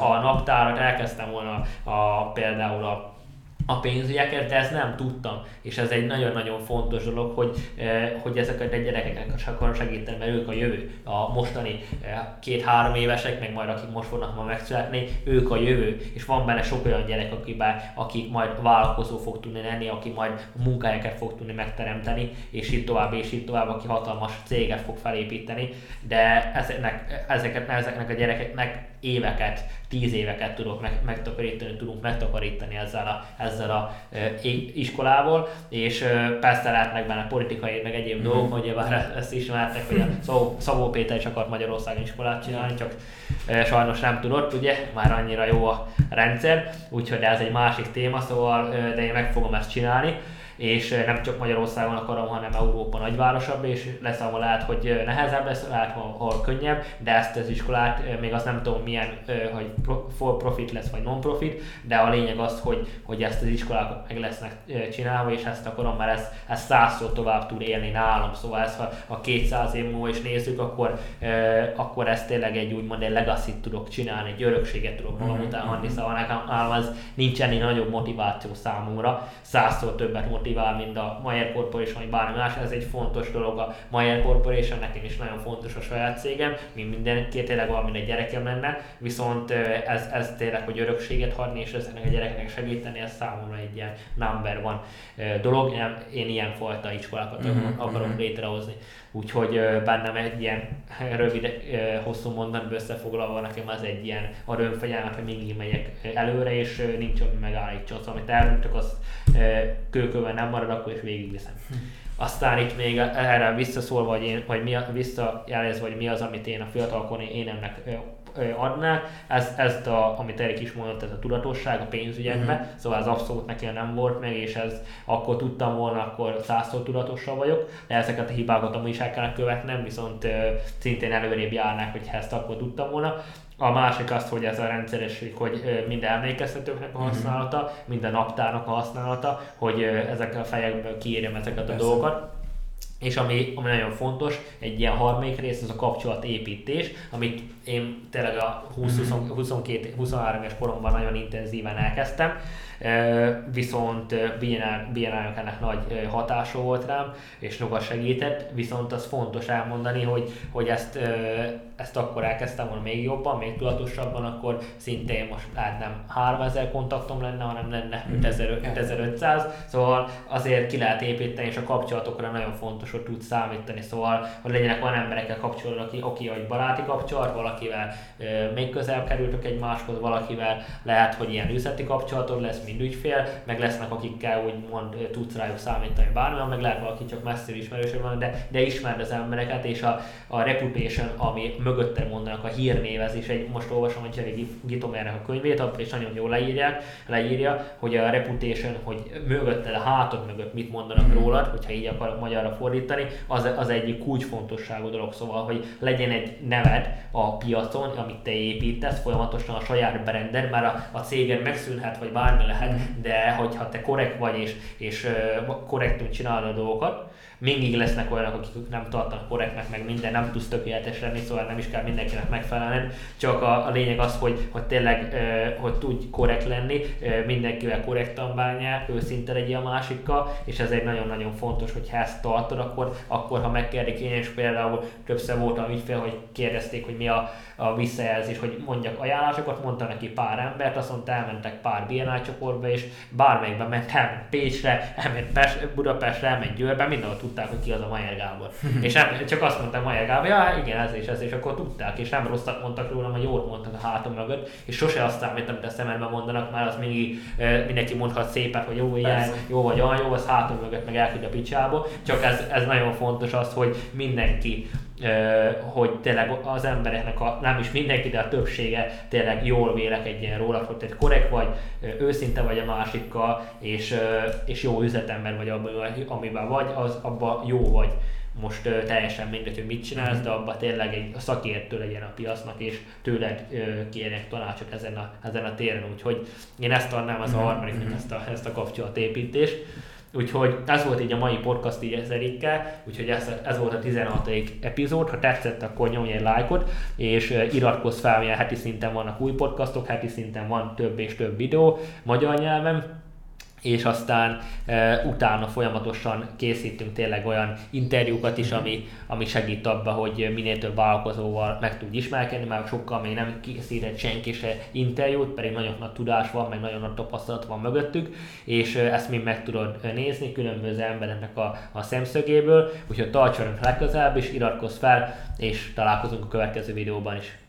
a naptárat, elkezdtem volna például a pénzügyeket, de ezt nem tudtam. És ez egy nagyon-nagyon fontos dolog, hogy ezeket a gyerekeknek akarom segíteni, mert ők a jövő. A mostani 2-3 évesek, meg majd akik most fognak ma megszületni, ők a jövő. És van benne sok olyan gyerek, aki majd vállalkozó fog tudni lenni, aki majd munkáját fog tudni megteremteni, és így tovább, aki hatalmas céget fog felépíteni. De ezeknek a gyerekeknek éveket, 10 éveket tudok megtakarítani ezzel a iskolával, és persze látnak benne politikai, meg egyéb dolgok, hogy bár ezt ismertek, hogy Szabó Péter is akart Magyarországon iskolát csinálni, csak sajnos nem tudott, ugye, már annyira jó a rendszer, úgyhogy ez egy másik téma, szóval de én meg fogom ezt csinálni, és nem csak Magyarországon akarom, hanem Európa nagyvárosabb, és lesz, ahol lehet, hogy nehezebb lesz, lehet, ahol könnyebb, de ezt az iskolát még azt nem tudom milyen, hogy for profit lesz, vagy non-profit, de a lényeg az, hogy ezt az iskolák meg lesznek csinálva, és ezt akarom, mert ez 100-szor tovább tud élni nálam, szóval ezt ha 200 év múlva is nézzük, akkor ezt tényleg egy úgymond egy legacy-t tudok csinálni, egy örökséget tudok magam után adni, szóval nekem ez nincs ennél nagyobb motiváció számomra, 100-szor többet motivál, mint a Meyer Corporation, vagy bármi más, ez egy fontos dolog a Meyer Corporation, nekem is nagyon fontos a saját cégem, mint mindenki, tényleg valamint egy gyerekem lenne, viszont ez tényleg, hogy örökséget hagyni, és ezeknek a gyerekeknek segíteni, ez számomra egy ilyen number one dolog, én ilyenfajta iskolákat akarom létrehozni. Úgyhogy bennem egy ilyen rövid, hosszú mondatban összefoglalva nekem ez egy ilyen a önfegyelmet, hogy mindig megyek előre, és nincs ami megállítsa. Szóval, amit elmondtak, azt kőkövön nem marad, akkor is végigviszem. Aztán itt még erre visszaszólva, vagy visszajelezve, hogy mi az, amit én a fiatalkori énemnek adnák. Ezt amit Erik is mondott, ez a tudatosság a pénzügyekben, szóval ez abszolút nekem nem volt meg, és ez akkor tudtam volna, akkor 100-szor tudatosabb vagyok, de ezeket a hibákat amúgy is el kellene követnem, viszont szintén előrébb járnák, hogyha ezt akkor tudtam volna. A másik az, hogy ez a rendszeresség, hogy minden emlékeztetőknek a használata, minden naptárnak a használata, hogy ezek a fejekből kiírjam ezeket a dolgokat. És ami nagyon fontos, egy ilyen harmadik rész, az a kapcsolatépítés, amit én tényleg a 22-23 éves koromban nagyon intenzíven elkezdtem, viszont BNI-nak ennek nagy hatása volt rám, és sokat segített, viszont az fontos elmondani, hogy ezt akkor elkezdtem volna még jobban, még tudatosabban, akkor szintén most nem 3000 kontaktom lenne, hanem lenne 5500, szóval azért ki lehet építeni, és a kapcsolatokra nagyon fontos, hogy tudsz számítani, szóval hogy legyenek olyan emberekkel kapcsolatban, aki egy baráti kapcsolat, valakivel még közel kerültök egymáshoz, valakivel lehet, hogy ilyen üzleti kapcsolatod lesz, mind ügyfél, meg lesznek, akikkel úgymond tudsz rájuk számítani bármilyen, meg lehet valaki csak messzire ismerőség van, de ismerd az embereket, és a reputation, ami mögötte mondanak, a hírnévezés, most olvasom, hogy Jerry Gitomernek a könyvét, és nagyon jól leírja, hogy a reputation, hogy mögötted, a hátad mögött mit mondanak rólad, hogyha így akarok magyarra fordítani, az egyik kulcsfontosságú dolog, szóval, hogy legyen egy neved a piacon, amit te építesz, folyamatosan a saját branded, már a céged megszűnhet, vagy bármi lehet, de hogyha te korrekt vagy, és korrektül csinálod a dolgokat, mindig lesznek olyanok, akik nem tartanak korrektnek, meg minden, nem tudsz tökéletes lenni, szóval nem is kell mindenkinek megfelelni, csak a lényeg az, hogy tényleg, hogy tudj korrekt lenni, mindenkivel korrektan bánjál, őszinte legyél a másikkal, és ezért nagyon-nagyon fontos, hogyha ezt tartod, akkor ha megkérdik, én is például többször voltam ügyfél, hogy kérdezték, hogy mi a visszajelzés, hogy mondjak ajánlásokat, mondtam neki pár embert, azt mondta, elmentek pár BNI csoportba, és bármelyikben mentem Pécsre, elment Budapestre, elment Győrbe, mindenhol tudták, hogy ki az a Majer Gábor. És csak azt mondtam Majer Gábor, ja, igen, ez, és akkor tudták, és nem rosszat mondtak rólam, hogy jót mondtak a hátam mögött, és sose azt számít, amit a szememben mondanak, már az mindig mindenki mondhat szépet, hogy jó, ilyen, jó vagy olyan jó, az hátam mögött meg elküld a picsába, csak ez nagyon fontos az, hogy mindenki, hogy tényleg az embereknek, nem is mindenki, de a többsége tényleg jól vélekedjen róla, hogy te korrekt vagy, őszinte vagy a másikkal, és jó üzletember vagy abban, amiben vagy, az abban jó vagy. Most teljesen mindegy, hogy mit csinálsz, de abban tényleg egy szakértő legyen a piacnak, és tőled kérnek tanácsot ezen a téren. Úgyhogy én ezt adnám, az a harmadik, ezt a kapcsolatépítést. Úgyhogy ez volt így a mai podcast így Erikkel, úgyhogy ez volt a 16. epizód, ha tetszett, akkor nyomj egy lájkot, és iratkozz fel, milyen heti szinten vannak új podcastok, heti szinten van több és több videó magyar nyelven, és aztán utána folyamatosan készítünk tényleg olyan interjúkat is, ami segít abba, hogy minél több vállalkozóval meg tudj ismerkedni, már sokkal még nem készített senki se interjút, pedig nagyon nagy tudás van, meg nagyon nagy tapasztalat van mögöttük, és ezt mind meg tudod nézni különböző embereknek a szemszögéből, úgyhogy tartsanak legközelebb is, iratkozz fel, és találkozunk a következő videóban is.